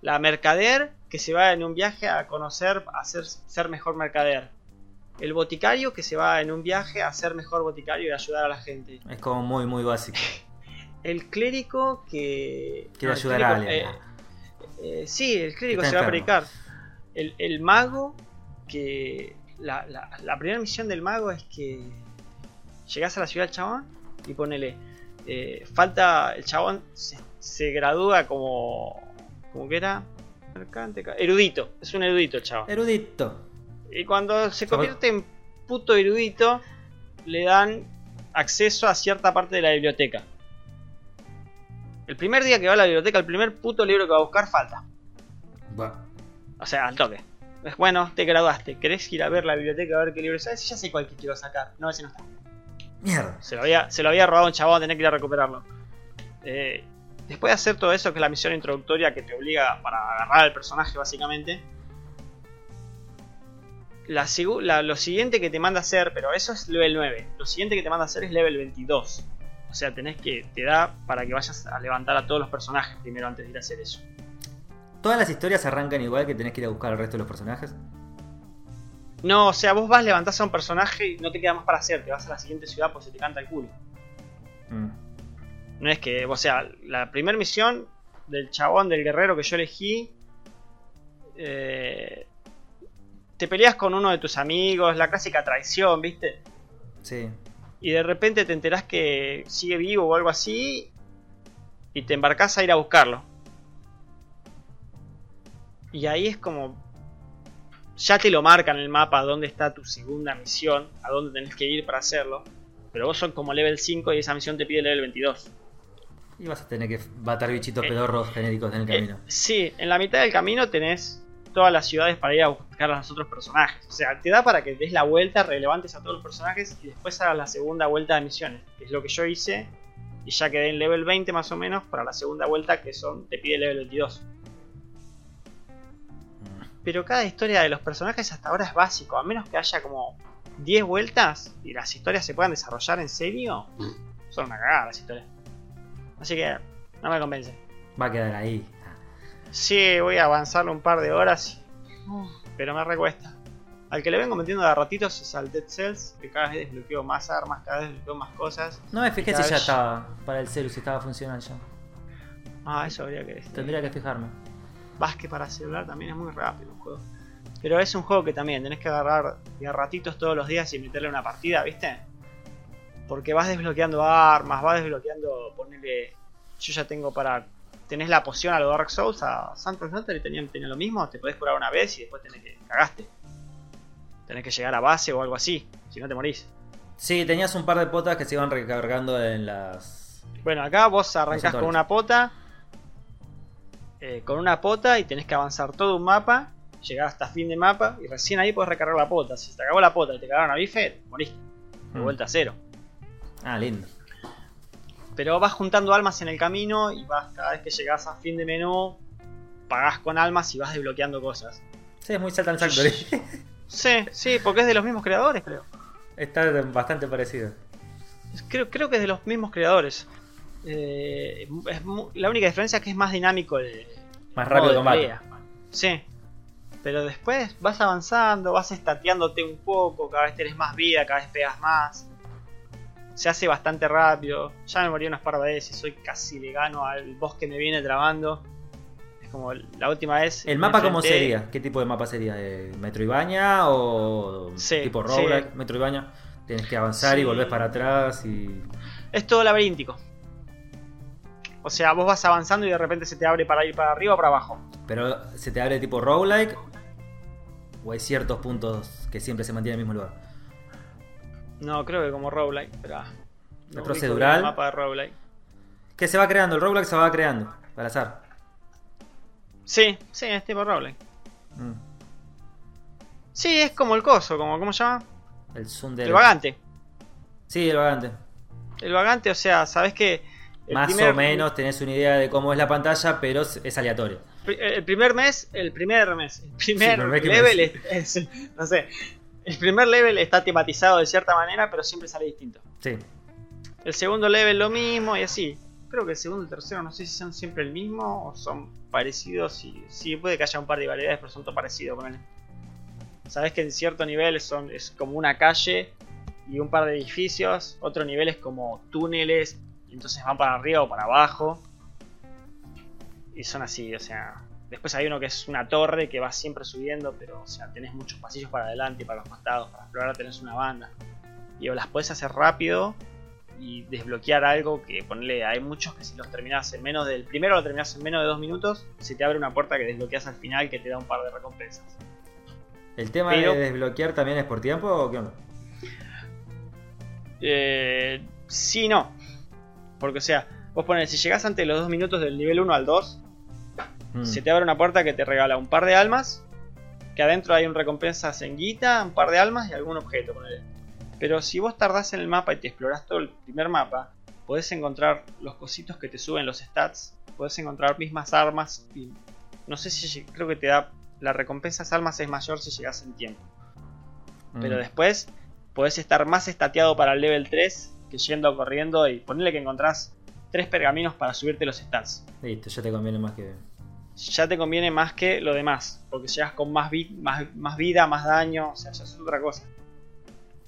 la mercader que se va en un viaje a conocer, a ser, ser mejor mercader. El boticario que se va en un viaje a ser mejor boticario y ayudar a la gente. Es como muy, muy básico. El clérigo que... Quiere no, ayudar clérigo, a alguien. Eh, eh, sí, el clérigo se enfermo. Va a predicar. El, el mago que... La, la, la primera misión del mago es que... Llegás a la ciudad del chabón y ponele eh, falta el chabón se, se gradúa como como que era mercante, erudito, es un erudito el chabón erudito y cuando se convierte en puto erudito le dan acceso a cierta parte de la biblioteca. El primer día que va a la biblioteca, el primer puto libro que va a buscar falta. Va. O sea, al toque. Bueno, te graduaste, querés ir a ver la biblioteca a ver qué libro sabes, ya sé cuál que quiero sacar. No, ese no está. Mierda. Se lo había, se lo había robado un chabón, tenés que ir a recuperarlo. Eh, después de hacer todo eso, que es la misión introductoria que te obliga para agarrar al personaje, básicamente. La, la, lo siguiente que te manda a hacer, pero eso es level nueve. Lo siguiente que te manda a hacer es level veintidós. O sea, tenés que. Te da para que vayas a levantar a todos los personajes primero antes de ir a hacer eso. ¿Todas las historias arrancan igual que tenés que ir a buscar al resto de los personajes? No, o sea, vos vas, levantás a un personaje y no te queda más para hacer, te vas a la siguiente ciudad porque se te canta el culo. Mm. No es que, o sea, la primera misión del chabón, del guerrero que yo elegí, eh, te peleas con uno de tus amigos, la clásica traición, ¿viste? Sí. Y de repente te enterás que sigue vivo o algo así y te embarcás a ir a buscarlo. Y ahí es como... Ya te lo marcan en el mapa dónde está tu segunda misión, a dónde tenés que ir para hacerlo. Pero vos sos como level cinco y esa misión te pide level veintidós. Y vas a tener que matar bichitos eh, pedorros genéricos en el camino. Eh, sí, en la mitad del camino tenés todas las ciudades para ir a buscar a los otros personajes. O sea, te da para que des la vuelta, relevantes a todos los personajes y después hagas la segunda vuelta de misiones. Que es lo que yo hice y ya quedé en level veinte más o menos para la segunda vuelta, que son te pide level veintidós. Pero cada historia de los personajes hasta ahora es básico, a menos que haya como diez vueltas y las historias se puedan desarrollar en serio. Son una cagada las historias. Así que no me convence. Va a quedar ahí. Sí, voy a avanzarlo un par de horas, pero me recuesta. Al que le vengo metiendo de ratitos es al Dead Cells, que cada vez desbloqueo más armas, cada vez desbloqueo más cosas. No me fijé si vez... ya estaba para el celu, si estaba funcionando ya. Ah, eso habría que decir. Tendría que fijarme. Vas que para celular también es muy rápido el juego. Pero es un juego que también tenés que agarrar de ratitos todos los días y meterle una partida, ¿viste? Porque vas desbloqueando armas, vas desbloqueando, ponele... Yo ya tengo para... Tenés la poción a los Dark Souls, a Santos Hunter, y tenía, tenía lo mismo. Te podés curar una vez y después tenés que... Cagaste. Tenés que llegar a base o algo así, si no te morís. Sí, tenías un par de potas que se iban recargando en las... Bueno, acá vos arrancás con una pota, eh, con una pota y tenés que avanzar todo un mapa, llegar hasta fin de mapa y recién ahí podés recargar la pota. Si te acabó la pota y te cagaron a bife, moriste. De vuelta a cero. Ah, lindo. Pero vas juntando almas en el camino y vas, cada vez que llegás a fin de menú, pagás con almas y vas desbloqueando cosas. Sí, es muy Salt and Sanctuary. Sí, sí, porque es de los mismos creadores, creo. Está bastante parecido. Creo, creo que es de los mismos creadores. Eh, es mu- la única diferencia es que es más dinámico el... Más rápido el combate. Sí. Pero después vas avanzando, vas estateándote un poco, cada vez tenés más vida, cada vez pegas más. Se hace bastante rápido. Ya me morí unas par de veces, soy casi vegano al boss que me viene trabando. Como la última vez. ¿El mapa enfrenté... cómo sería? ¿Qué tipo de mapa sería? ¿Metroidvania o sí, tipo roguelike? Sí. Metroidvania. Tienes que avanzar sí. y volvés para atrás y... Es todo laberíntico. O sea, vos vas avanzando y de repente se te abre para ir para arriba o para abajo. ¿Pero se te abre tipo roguelike? ¿O hay ciertos puntos que siempre se mantiene en el mismo lugar? No, creo que como roguelike. Pero... ¿Es procedural? Mapa de roguelike. ¿Qué se va creando? El roguelike se va creando al azar. Sí, sí, es tipo roguelike. Mm. Sí, es como el coso, como ¿cómo se llama? El zoom del... El vagante. Sí, el vagante. El vagante, o sea, sabés que... Más primer... o menos tenés una idea de cómo es la pantalla, pero es aleatorio. El primer mes, el primer mes, el primer sí, level es, es... No sé. El primer level está tematizado de cierta manera, pero siempre sale distinto. Sí. El segundo level lo mismo y así. Creo que el segundo y el tercero, no sé si son siempre el mismo o son parecidos. Y, sí, puede que haya un par de variedades, pero son todos parecidos con él. Sabés que en cierto nivel son, es como una calle y un par de edificios. Otro nivel es como túneles, y entonces van para arriba o para abajo. Y son así, o sea... Después hay uno que es una torre que va siempre subiendo, pero o sea, tenés muchos pasillos para adelante y para los costados. Para explorar tenés una banda. Y o las podés hacer rápido... y desbloquear algo que ponle, hay muchos que si los terminás en menos del primero lo terminás en menos de dos minutos, se te abre una puerta que desbloqueas al final que te da un par de recompensas. ¿El tema Pero, de desbloquear también es por tiempo o qué onda? Eh, sí, no. Porque o sea, vos ponés, si llegás antes de los dos minutos del nivel uno al dos, mm. se te abre una puerta que te regala un par de almas, que adentro hay un recompensas en guita, un par de almas y algún objeto, ponele. Pero si vos tardás en el mapa y te explorás todo el primer mapa, podés encontrar los cositos que te suben los stats, podés encontrar mismas armas y no sé si creo que te da la recompensa de armas es mayor si llegás en tiempo. Mm. Pero después podés estar más estateado para el level tres que yendo corriendo y ponele que encontrás tres pergaminos para subirte los stats. Listo, ya te conviene más que ya te conviene más que lo demás, porque llegás con más, vi- más, más vida, más daño, o sea, ya es otra cosa.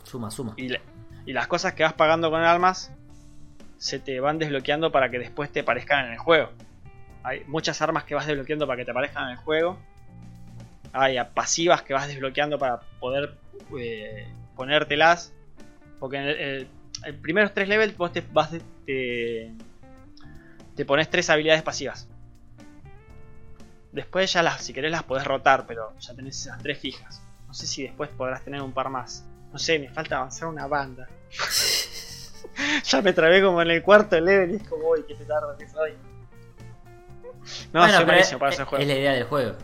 Suma, suma. Y, le, y las cosas que vas pagando con armas se te van desbloqueando para que después te aparezcan en el juego. Hay muchas armas que vas desbloqueando para que te aparezcan en el juego. Hay pasivas que vas desbloqueando para poder eh, ponértelas. Porque en el, el primeros tres levels vos te, vas de, te, te pones tres habilidades pasivas. Después ya las, si querés las podés rotar, pero ya tenés esas tres fijas. No sé si después podrás tener un par más. No sé, me falta avanzar una banda. Ya me trabé como en el cuarto level y es como, uy, qué petardo que soy. No, bueno, soy malísimo para ese juego. Es la idea del juego.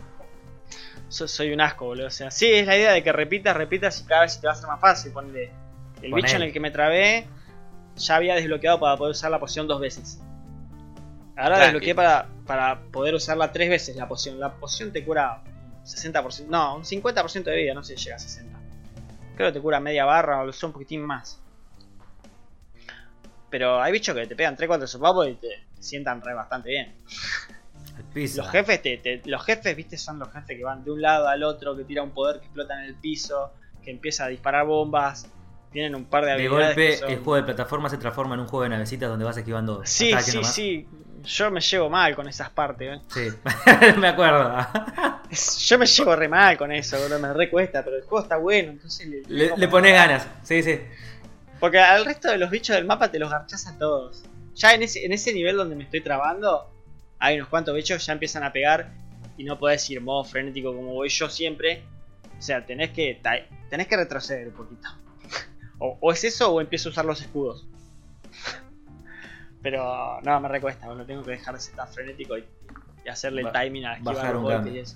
So, soy un asco, boludo. O sea, sí, es la idea de que repitas, repitas y cada vez te va a ser más fácil. Ponle el Poné. bicho en el que me trabé. ya había desbloqueado para poder usar la poción dos veces. Ahora Tranquil. desbloqueé para, para poder usarla tres veces la poción. La poción te cura un sesenta por ciento, no, un cincuenta por ciento de vida, no sé si llega a sesenta. Creo que te cura media barra o un poquitín más. Pero hay bichos que te pegan tres cuatro sopapos y te sientan re bastante bien. Pisa. Los jefes, te, te, los jefes, viste, son los jefes que van de un lado al otro, que tira un poder que explota en el piso, que empieza a disparar bombas. Tienen un par de habilidades. De golpe, son... el juego de plataforma se transforma en un juego de navecitas donde vas esquivando. Sí, sí, nomás. sí. Yo me llevo mal con esas partes. ¿eh? Sí, me acuerdo. Yo me llevo re mal con eso, bro. Me recuesta, pero el juego está bueno. Entonces le, le, le, le pones ganas. Sí, sí. Porque al resto de los bichos del mapa te los garchás a todos. Ya en ese, en ese nivel donde me estoy trabando, hay unos cuantos bichos que ya empiezan a pegar y no podés ir modo frenético como voy yo siempre. O sea, tenés que tenés que retroceder un poquito. O, o es eso o empiezo a usar los escudos. Pero no, me recuesta. Bueno, tengo que dejar de ser tan frenético y, y hacerle ba- timing a esquivar los golpes y eso.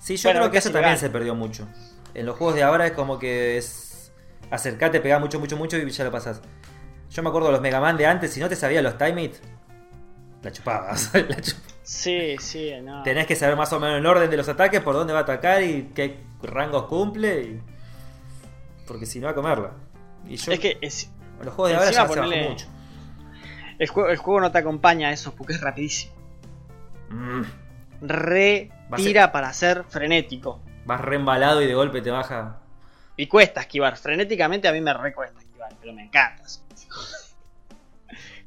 Sí, yo bueno, creo que eso también se perdió mucho. En los juegos de ahora es como que es acercate, pegá mucho, mucho, mucho y ya lo pasás. Yo me acuerdo de los Mega Man de antes, si no te sabías los timings, la chupabas. la chup... Sí, sí, no. Tenés que saber más o menos el orden de los ataques, por dónde va a atacar y qué rangos cumple. Y... porque si no va a comerla. Y yo, es que es, los juegos de ahora ya ponele, se bajó mucho. El juego, el juego no te acompaña a eso porque es rapidísimo. Mm. Re tira ser, para ser frenético. Vas re embalado y de golpe te baja. Y cuesta esquivar. Frenéticamente a mí me re cuesta esquivar, pero me encanta.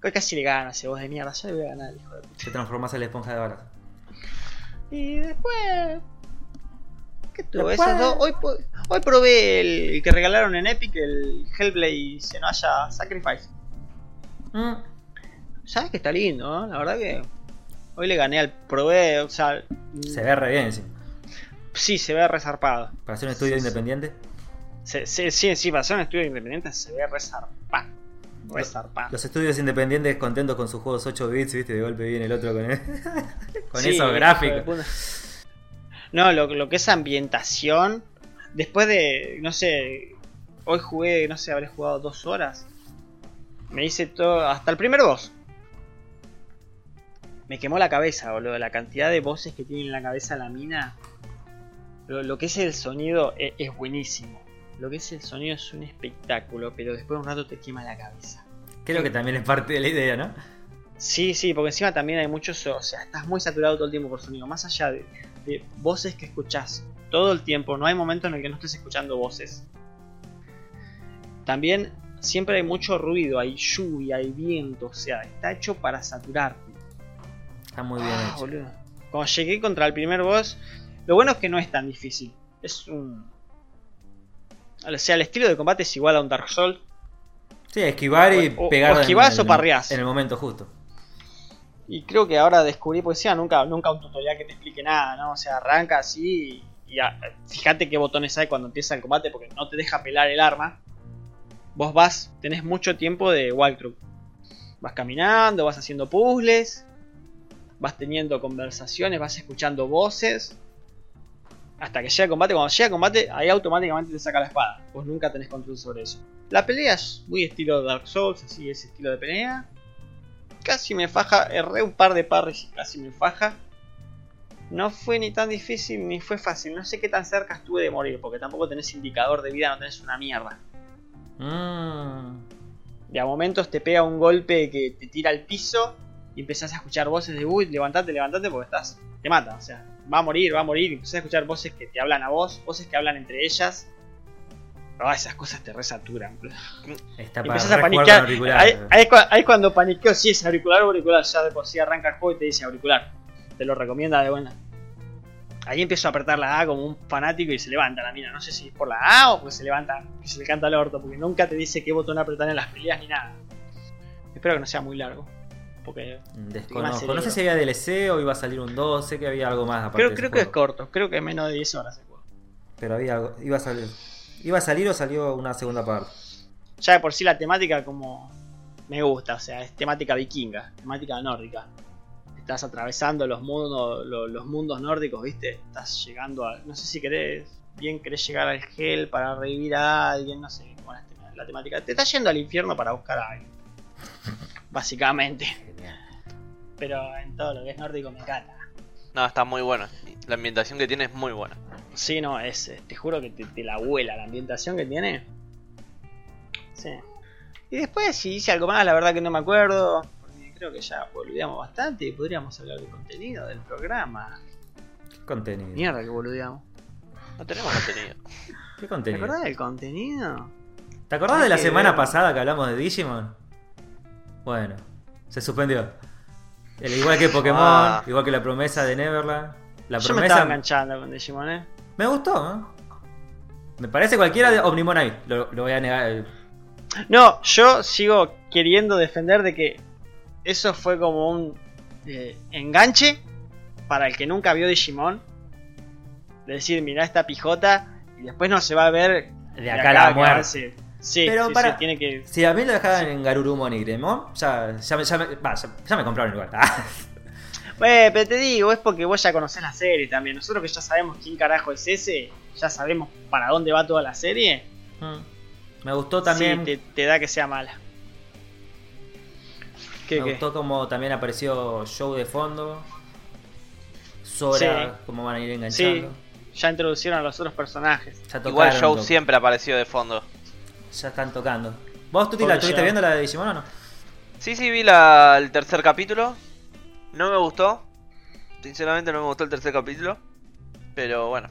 Casi le gano a ese vos de mierda. Yo le voy a ganar, hijo de puta. Te transformas en la esponja de balas. Y después... Esas dos. Hoy, hoy probé el, el que regalaron en Epic, el Hellblade Senua's Sacrifice. Mm. Sabes que está lindo, ¿no? La verdad que hoy le gané al probé, o sea... Se ve re bien, sí. Sí, se ve resarpado. ¿Para hacer un estudio sí, independiente? Sí, sí, sí, sí, para hacer un estudio independiente se ve resarpado. Resarpado. Los estudios independientes contentos con sus juegos ocho bits, ¿viste? De golpe viene el otro con, el... con sí, esos gráficos. No, lo, lo que es ambientación. Después de, no sé, hoy jugué, no sé, habré jugado dos horas. Me hice todo, hasta el primer boss. Me quemó la cabeza, boludo. La cantidad de voces que tiene en la cabeza la mina. Lo, lo que es el sonido es, es buenísimo. Lo que es el sonido es un espectáculo, pero después de un rato te quema la cabeza. Creo que también es parte de la idea, ¿no? Sí, sí, porque encima también hay muchos... O sea, estás muy saturado todo el tiempo por sonido. Más allá de, de voces que escuchás todo el tiempo, no hay momento en el que no estés escuchando voces. También siempre hay mucho ruido, hay lluvia, hay viento. O sea, está hecho para saturarte. Está muy bien ah, hecho. Boludo. Cuando llegué contra el primer boss... Lo bueno es que no es tan difícil. Es un... O sea, el estilo de combate es igual a un Dark Souls. Sí, esquivar y o, pegar... O esquivás en, o parreás. En el momento justo. Y creo que ahora descubrí, pues sea, nunca, nunca un tutorial que te explique nada, ¿no? O sea, arranca así y, y a, fíjate qué botones hay cuando empieza el combate porque no te deja pelar el arma. Vos vas, tenés mucho tiempo de walkthrough. Vas caminando, vas haciendo puzzles, vas teniendo conversaciones, vas escuchando voces. Hasta que llega el combate, cuando llega el combate, ahí automáticamente te saca la espada. Vos nunca tenés control sobre eso. La pelea es muy estilo Dark Souls, así ese estilo de pelea. Casi me faja, erré un par de parries y casi me faja. No fue ni tan difícil ni fue fácil. No sé qué tan cerca estuve de morir, porque tampoco tenés indicador de vida, no tenés una mierda. Mm. De a momentos te pega un golpe que te tira al piso y empezás a escuchar voces de uy, levantate, levantate, porque estás, te mata. O sea, va a morir, va a morir. Empezás a escuchar voces que te hablan a vos, voces que hablan entre ellas. Oh, esas cosas te resaturan. Empiezas a paniquear. Ahí cuando paniqueo, si sí, es auricular o auricular. Ya de por sí arranca el juego y te dice auricular. Te lo recomienda de buena. Ahí empiezo a apretar la A como un fanático y se levanta la mina. No sé si es por la A o porque se levanta, que se le canta el orto. Porque nunca te dice qué botón apretar en las peleas ni nada. Espero que no sea muy largo. Porque desconozco. No sé si había D L C o iba a salir un dos. Sé que había algo más aparte. Creo, creo que es corto. Creo que es menos de diez horas el juego. Pero había algo. Iba a salir. ¿Iba a salir o salió una segunda parte? Ya de por sí la temática como me gusta, o sea, es temática vikinga, temática nórdica. Estás atravesando los mundos, los, los mundos nórdicos, ¿viste? Estás llegando a... No sé si querés, bien querés llegar al Hel para revivir a alguien, no sé, como la, la temática. Te estás yendo al infierno para buscar a alguien. básicamente. Genial. Pero en todo lo que es nórdico me encanta. No, está muy bueno. La ambientación que tiene es muy buena. Sí, no, es, te juro que te, te la vuela la ambientación que tiene. Sí. Y después, si hice algo más, la verdad que no me acuerdo. Porque creo que ya boludeamos bastante y podríamos hablar del contenido del programa. Contenido. Mierda que boludeamos. No tenemos contenido. ¿Qué contenido? ¿Te acordás del contenido? ¿Te acordás de la semana ver? pasada que hablamos de Digimon? Bueno, se suspendió. El igual que Pokémon, ah. igual que la promesa de Neverland. La promesa... Yo me estaba enganchando con Digimon, ¿eh? Me gustó, ¿eh? Me parece cualquiera de Omnimonite. Lo, lo voy a negar. No, yo sigo queriendo defender de que eso fue como un eh, enganche para el que nunca vio Digimon. De decir, mirá esta pijota y después no se va a ver de, de acá, acá a la muerte. Sí, pero sí, para, sí, tiene que... Si a mí lo dejaban sí. en Garurumon y Gremón, ya, ya, ya, me, bah, ya, ya me compraron el lugar. Bueno, pero te digo, es porque vos ya conocés la serie también. Nosotros que ya sabemos quién carajo es ese, ya sabemos para dónde va toda la serie. Mm. Me gustó también... Sí, te, te da que sea mala. ¿Qué, me qué? Gustó como también apareció Show de fondo. Sora, sí. Como van a ir enganchando. Sí, ya introducieron a los otros personajes. Igual Show siempre apareció de fondo. Ya están tocando. ¿Vos, Tuti, la estuviste viendo la de Digimon o no? Sí, sí, vi la, el tercer capítulo. No me gustó. Sinceramente no me gustó el tercer capítulo. Pero bueno,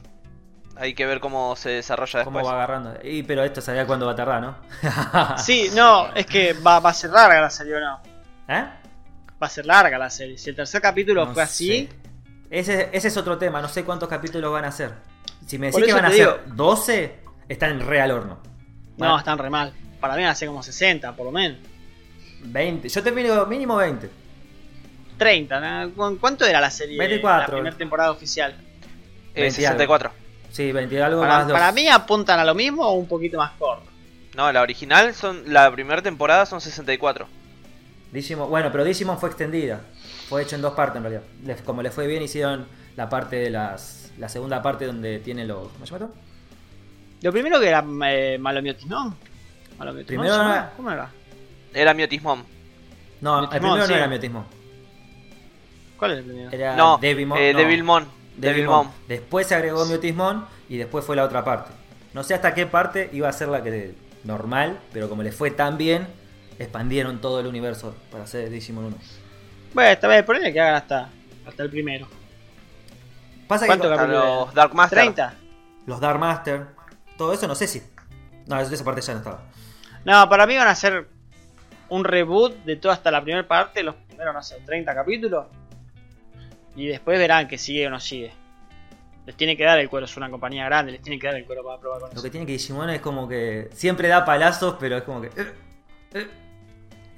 hay que ver cómo se desarrolla después. Cómo va agarrando. Y pero esto sabía cuándo va a tardar, ¿no? Sí, no, es que va, va a ser larga la serie, ¿o no? ¿Eh? Va a ser larga la serie. Si el tercer capítulo no fue así... Sé. Ese, ese es otro tema, no sé cuántos capítulos van a hacer. Si me decís que van a digo, hacer doce, están re al horno. No, están re mal. Para mí van a ser como sesenta, por lo menos. veinte. Yo te pido mínimo veinte. treinta. ¿no? ¿Cuánto era la serie? veinticuatro. La primera temporada oficial. Eh, sesenta y cuatro. Algo. Sí, veinte algo para, más dos. Para mí apuntan a lo mismo o un poquito más corto. No, la original, son la primera temporada son sesenta y cuatro. Digimon, bueno, pero Digimon fue extendida. Fue hecho en dos partes en realidad. Les, como les fue bien, hicieron la parte de las... La segunda parte donde tiene los... ¿Cómo se llama? Lo primero que era eh, Malomiotismon. Malomiotismon. Primero no era... ¿Cómo era? Era Miotismon. No, Miotismon, el primero sí. no era Miotismon. ¿Cuál era el primero? Era no, Devilmon, eh, no. Devilmon. Devilmon. Después se agregó Miotismon y después fue la otra parte. No sé hasta qué parte iba a ser la que normal, pero como les fue tan bien, expandieron todo el universo para hacer Digimon uno. Bueno, esta vez ponele que hagan hasta, hasta el primero. Pasa que hasta los Dark Master. treinta. Los Dark Master. Todo eso no sé si... No, esa parte ya no estaba. No, para mí van a hacer un reboot de toda hasta la primera parte, los primeros, no sé, treinta capítulos. Y después verán que sigue o no sigue. Les tiene que dar el cuero, es una compañía grande, les tiene que dar el cuero para probar con eso. Lo que tiene que Digimon es como que... Siempre da palazos, pero es como que... Eh, eh.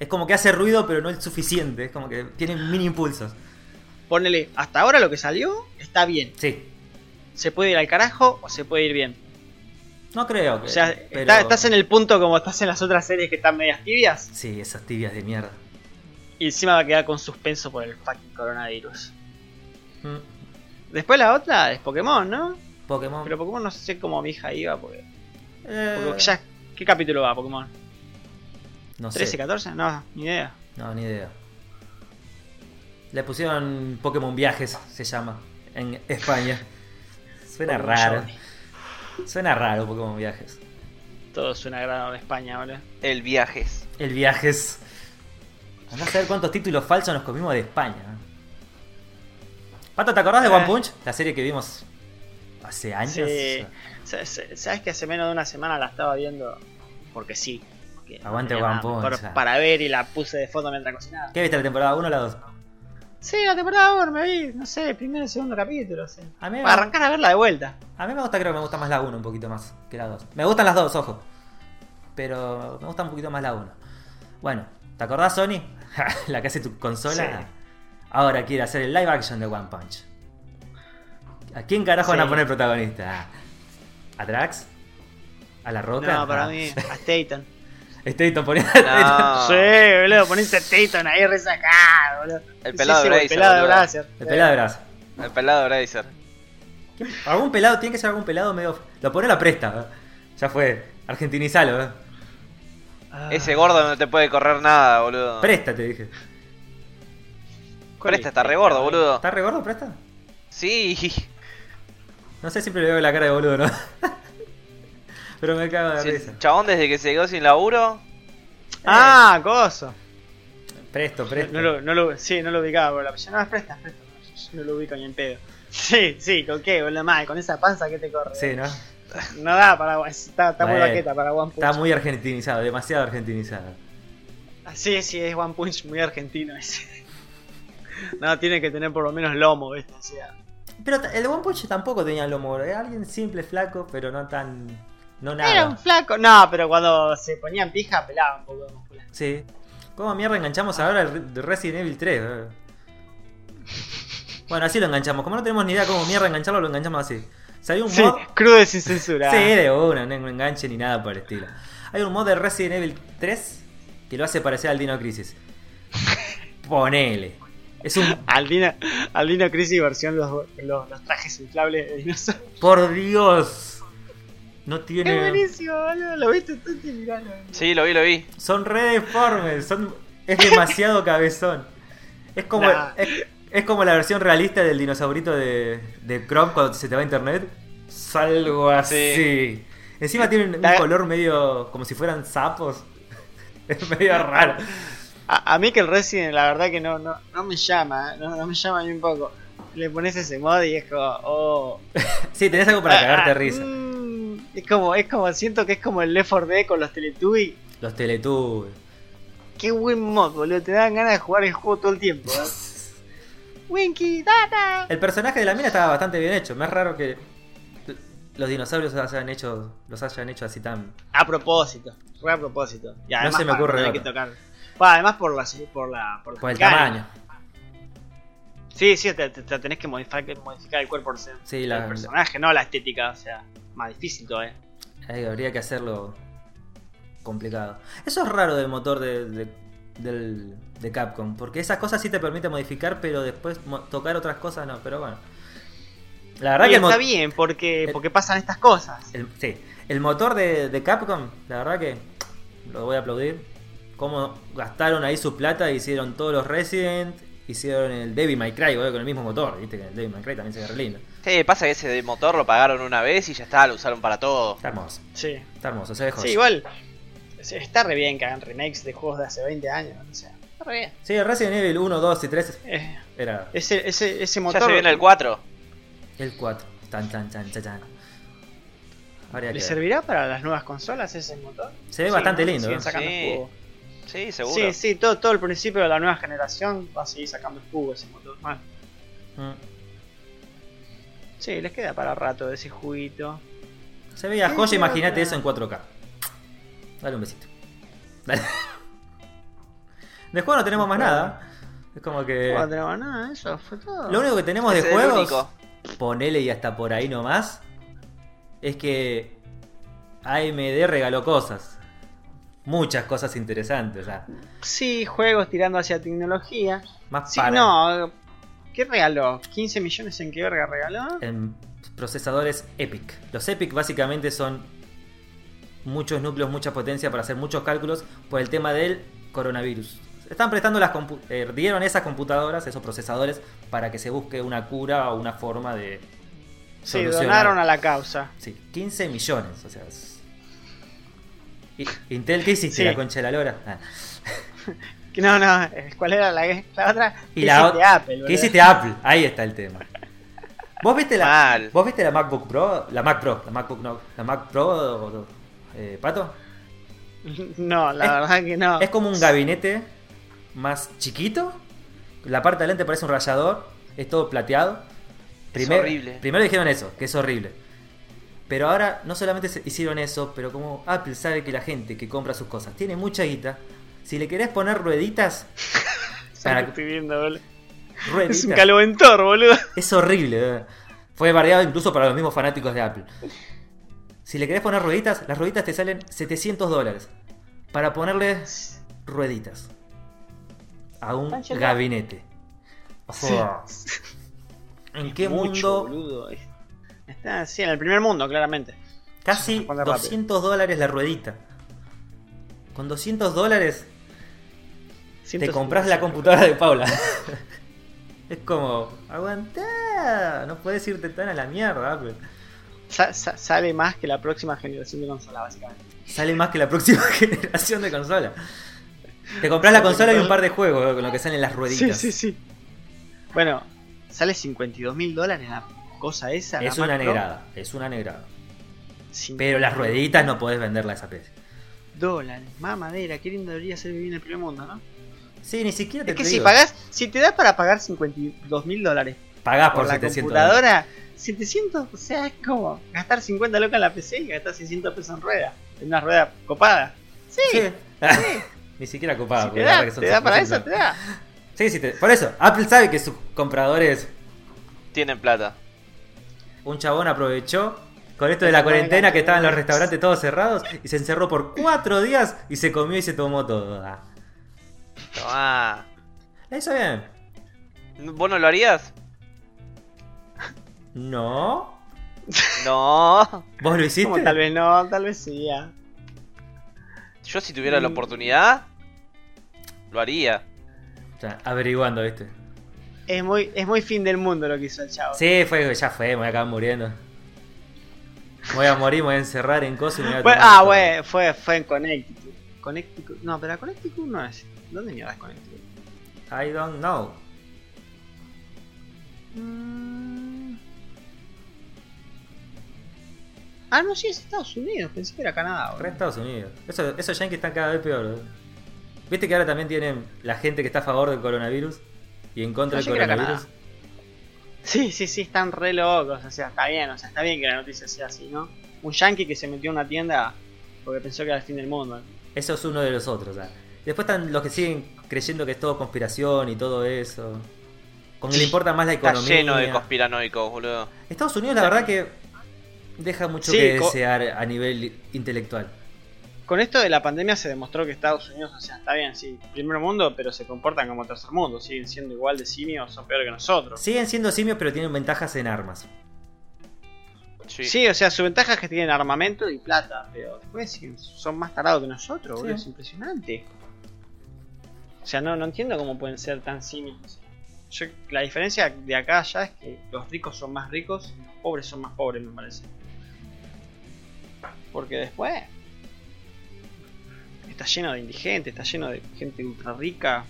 Es como que hace ruido, pero no es suficiente. Es como que tiene mini impulsos. Ponele, hasta ahora lo que salió está bien. Sí. Se puede ir al carajo o se puede ir bien. No creo que... O sea, pero... está, estás en el punto como estás en las otras series que están medias tibias. Sí, esas tibias de mierda. Y encima va a quedar con suspenso por el fucking coronavirus. Mm. Después la otra es Pokémon, ¿no? Pokémon. Pero Pokémon no sé cómo mi hija iba porque... Eh... porque ya, ¿qué capítulo va Pokémon? No sé. ¿trece, catorce? No, ni idea. No, ni idea. Le pusieron Pokémon Viajes, se llama, en España. Suena Pokémon raro. Johnny. Suena raro Pokémon Viajes. Todo suena raro en España, ¿vale? El Viajes. El Viajes. Andá a saber cuántos títulos falsos nos comimos de España. Pato, ¿te acordás eh. de One Punch? La serie que vimos hace años. Sí. Sabes que hace menos de una semana la estaba viendo porque sí. Aguante One Punch. Para ver y la puse de fondo mientras cocinaba. ¿Qué viste, la temporada uno o la dos? Sí, la temporada uno me vi, no sé, el primer y segundo capítulo. Sí. A mí para arrancar a verla de vuelta. A mí me gusta, creo que me gusta más la uno un poquito más que la dos. Me gustan las dos, ojo. Pero me gusta un poquito más la uno. Bueno, ¿te acordás, Sony? La que hace tu consola. Sí. Ahora quiere hacer el live action de One Punch. ¿A quién carajo sí. van a poner protagonista? ¿A Drax? ¿A La Roca? No, para ah. mí, a Taken. Staton ponía. No. Sí, boludo, poniste Staton ahí resacado, boludo. El pelado sí, sí, Bracer. El pelado Bracer. El pelado Bracer. El pelado Bracer. Algún pelado, tiene que ser algún pelado medio. Lo pone a la presta, ¿eh? Ya fue. Argentinizalo, ¿eh? Ah. Ese gordo no te puede correr nada, boludo. Presta, te dije. Presta, está re gordo, boludo. ¿Está re gordo, Presta? Sí. No sé, siempre le veo la cara de boludo, ¿no? Pero me cago de sí, risa. Chabón desde que se quedó sin laburo. Ah, eh. Coso. Presto, Presto. No, no, no lo, sí, no lo ubicaba, boludo. No, es Presta, Presta. No lo ubico ni en pedo. Sí, sí, ¿con qué, boludo? Madre, con esa panza que te corre. Sí, ¿no? No da para... Está, está muy vaqueta para One Punch. Está muy argentinizado, demasiado argentinizado. Así es, sí, es One Punch muy argentino ese. No, tiene que tener por lo menos lomo, ¿viste? O sea... Pero el de One Punch tampoco tenía lomo, era alguien simple, flaco, pero no tan... No nada. Era un flaco, no, pero cuando se ponían pija pelaba un poco de musculatura. Sí. ¿Cómo mierda enganchamos ahora el Resident Evil tres? Bro? Bueno, así lo enganchamos, como no tenemos ni idea cómo mierda engancharlo, lo enganchamos así. Salió un sí, mod... crudo y sin censura. Sí, de una, no enganche ni nada por el estilo. Hay un mod de Resident Evil tres que lo hace parecer al Dino Crisis. Ponele. Es un... Al Dino, al Dino Crisis versión los, los, los trajes inflables de dinosaurios. Por Dios. No tiene... Es buenísimo, boludo. Lo viste tú, te miralo. Sí, lo vi, lo vi. Son re deformes, son... Es demasiado cabezón. Es como... Nah. Es... Es como la versión realista del dinosaurito de, de Chrome cuando se te va a internet. Salgo así. Sí. Encima tienen un la... color medio como si fueran sapos. Es medio raro. A, a mí que el Resident, la verdad que no, no, no me llama. No, no me llama ni un poco. Le pones ese mod y es como... Oh. Sí, tenés algo para cagarte ah, risa. Mm, es como, es como, siento que es como el Left four Dead con los Teletubbies. Los Teletubbies. Qué buen mod, boludo. Te dan ganas de jugar el juego todo el tiempo, ¿eh? Winky, Dada. El personaje de la mina estaba bastante bien hecho. Más raro que los dinosaurios los hayan hecho, los hayan hecho así tan... A propósito, fue a propósito. Y además, no se me ocurre para, no hay que tocar. Bueno, además por la, por la, por, por el tamaño. Sí, sí, te, te, te tenés que modificar, modificar el cuerpo, sí, la, el personaje, la... no la estética, o sea, más difícil todavía. Ay, habría que hacerlo complicado. Eso es raro del motor de... de... Del, de Capcom, porque esas cosas sí te permite modificar, pero después mo- tocar otras cosas no, pero bueno. La verdad, oye, que mo- está bien, porque, el, porque pasan estas cosas. El, sí, el motor de, de Capcom, la verdad que lo voy a aplaudir. Cómo gastaron ahí su plata, hicieron todos los Resident, hicieron el Devil May Cry, con el mismo motor, viste que el Devil May Cry también se ve re lindo. Sí, pasa que ese motor lo pagaron una vez y ya está, lo usaron para todo. Está hermoso. Sí. Está hermoso, se ve joya. Sí, igual. Está re bien que hagan remakes de juegos de hace veinte años, o sea, está re bien. Sí, Resident Evil uno, dos y tres eh, era... Ese, ese, ese motor... Ya se viene el cuatro. El cuatro. Tan, tan, tan, tan, tan. ¿Le servirá para las nuevas consolas ese motor? Se ve sí, bastante lindo, ¿no? Sí. Sí, seguro. Sí, sí, todo, todo el principio de la nueva generación va a seguir sacando el jugo ese motor. Mal. Mm. Sí, les queda para rato ese juguito. Se veía joya, imagínate para... eso en cuatro K. Dale un besito. Dale. De juego no tenemos más nada. Es como que... No tenemos nada, eso fue todo. Lo único que tenemos de juegos, ponele y hasta por ahí nomás, es que A M D regaló cosas. Muchas cosas interesantes. O sea. Sí, juegos tirando hacia tecnología. Más sí, para... no. ¿Qué regaló? ¿quince millones en qué verga regaló? En procesadores Epic. Los Epic básicamente son... muchos núcleos, mucha potencia para hacer muchos cálculos por el tema del coronavirus. Están prestando las compu- eh, dieron esas computadoras, esos procesadores, para que se busque una cura o una forma de solucionar. Sí, donaron a la causa. Sí, quince millones, o sea... Es... Intel, ¿qué hiciste? Sí. ¿La concha de la lora? Ah. No, no, ¿cuál era la, la otra? ¿Qué y la hiciste o... Apple? ¿Qué hiciste Apple? Ahí está el tema. ¿Vos viste la, Mal. ¿Vos viste la MacBook Pro? La Mac Pro, la MacBook no, la Mac Pro... O, o, Eh, ¿Pato? No, la es, verdad que no. Es como un gabinete más chiquito. La parte de adelante parece un rallador. Es todo plateado. Primer, es horrible. Primero dijeron eso, que es horrible. Pero ahora no solamente hicieron eso, pero como Apple sabe que la gente que compra sus cosas tiene mucha guita, si le querés poner rueditas... para... estoy viendo, boludo. Rueditas. Es un caloventor, boludo. Es horrible, ¿verdad? Fue bardeado incluso para los mismos fanáticos de Apple. Si le querés poner rueditas, las rueditas te salen setecientos dólares para ponerle rueditas a un gabinete. O sea, sí. ¿En qué mucho, mundo? Boludo. Está así, en el primer mundo, claramente. Casi doscientos dólares la ruedita. Con doscientos dólares te compras la computadora de Paula. Es como, aguantá, no puedes irte tan a la mierda, Apple. Sa- sa- sale más que la próxima generación de consola, básicamente. Sale más que la próxima generación de consola. Te compras la consola y un par de juegos con lo que salen las rueditas. Sí, sí, sí. Bueno, sale cincuenta y dos mil dólares la cosa esa. Es una negrada, es una negrada. Pero las rueditas no podés venderla a esa P C. Dólares, mamadera, qué lindo debería ser vivir en el primer mundo, ¿no? Sí, ni siquiera te, es que te si digo. Pagás, si te das para pagar cincuenta y dos mil dólares, pagás por, por la computadora, setecientos, o sea, es como gastar cincuenta lucas en la P C y gastar seiscientos pesos en rueda, en una rueda copada. Sí, sí. sí. Ni siquiera copada, si porque da, la verdad que son te da para eso, te da. Sí, sí, te, por eso, Apple sabe que sus compradores tienen plata. Un chabón aprovechó con esto de la cuarentena, que estaban los restaurantes todos cerrados, y se encerró por cuatro días y se comió y se tomó todo. Tomá. La hizo bien. ¿Vos no lo harías? No. No. ¿Vos lo hiciste? Como, tal vez no, tal vez sí. Ya. Yo si tuviera mm. la oportunidad, lo haría. O sea, averiguando, ¿viste? Es muy, es muy fin del mundo lo que hizo el chavo. Sí, fue, ya fue, me voy a acabar muriendo. Voy a morir, me voy a encerrar en cosas y me voy a bueno, Ah, bueno, fue, fue en Connecticut. Connecticut. No, pero Connecticut no es. ¿Dónde mierda es Connecticut? I don't know. Mm... Ah, no, sí, es Estados Unidos. Pensé que era Canadá. Era Estados Unidos. Eso, esos yankees están cada vez peor. ¿No? ¿Viste que ahora también tienen la gente que está a favor del coronavirus y en contra no, del coronavirus? Sí, sí, sí, están re locos, o sea, está bien, o sea, está bien que la noticia sea así, ¿no? Un yankee que se metió en una tienda porque pensó que era el fin del mundo. Eso es uno de los otros, ¿sabes? Después están los que siguen creyendo que es todo conspiración y todo eso. Como que le importa más la economía. Está lleno de conspiranoicos, boludo. Estados Unidos, la verdad que deja mucho sí, que co- desear a nivel intelectual. Con esto de la pandemia se demostró que Estados Unidos, o sea, está bien, sí, primer mundo, pero se comportan como tercer mundo, siguen siendo igual de simios, son peor que nosotros. Siguen siendo simios, pero tienen ventajas en armas. Sí, sí, o sea, su ventaja es que tienen armamento y plata, pero después son más tarados que nosotros, sí. Boludo, es impresionante. O sea, no, no entiendo cómo pueden ser tan simios. Yo, la diferencia de acá a allá es que los ricos son más ricos y los pobres son más pobres, me parece. Porque después... está lleno de indigentes, está lleno de gente ultra rica.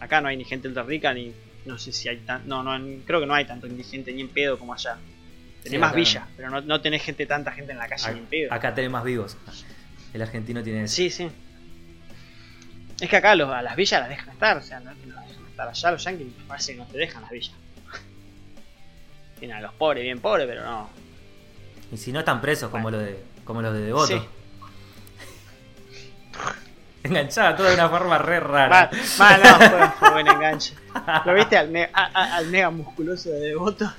Acá no hay ni gente ultra rica, ni no sé si hay tan, no, no, creo que no hay tanto indigente ni en pedo como allá. Tenés sí, más villa, no. pero no, no tenés gente, tanta gente en la calle acá, ni en pedo. Acá tenés más vivos. El argentino tiene eso. Sí, sí. Es que acá los, a las villas las dejan estar, o sea, no, no las dejan estar allá, los yanquis me parece que no te dejan las villas. Tienen a los pobres, bien pobres, pero no. Y si no están presos bueno. como los de, como los de Devoto. Sí. Enganchada toda de una forma re rara. Mal, no, fue, fue buen enganche. ¿Lo viste al, ne- a, a, al nega musculoso de Devoto?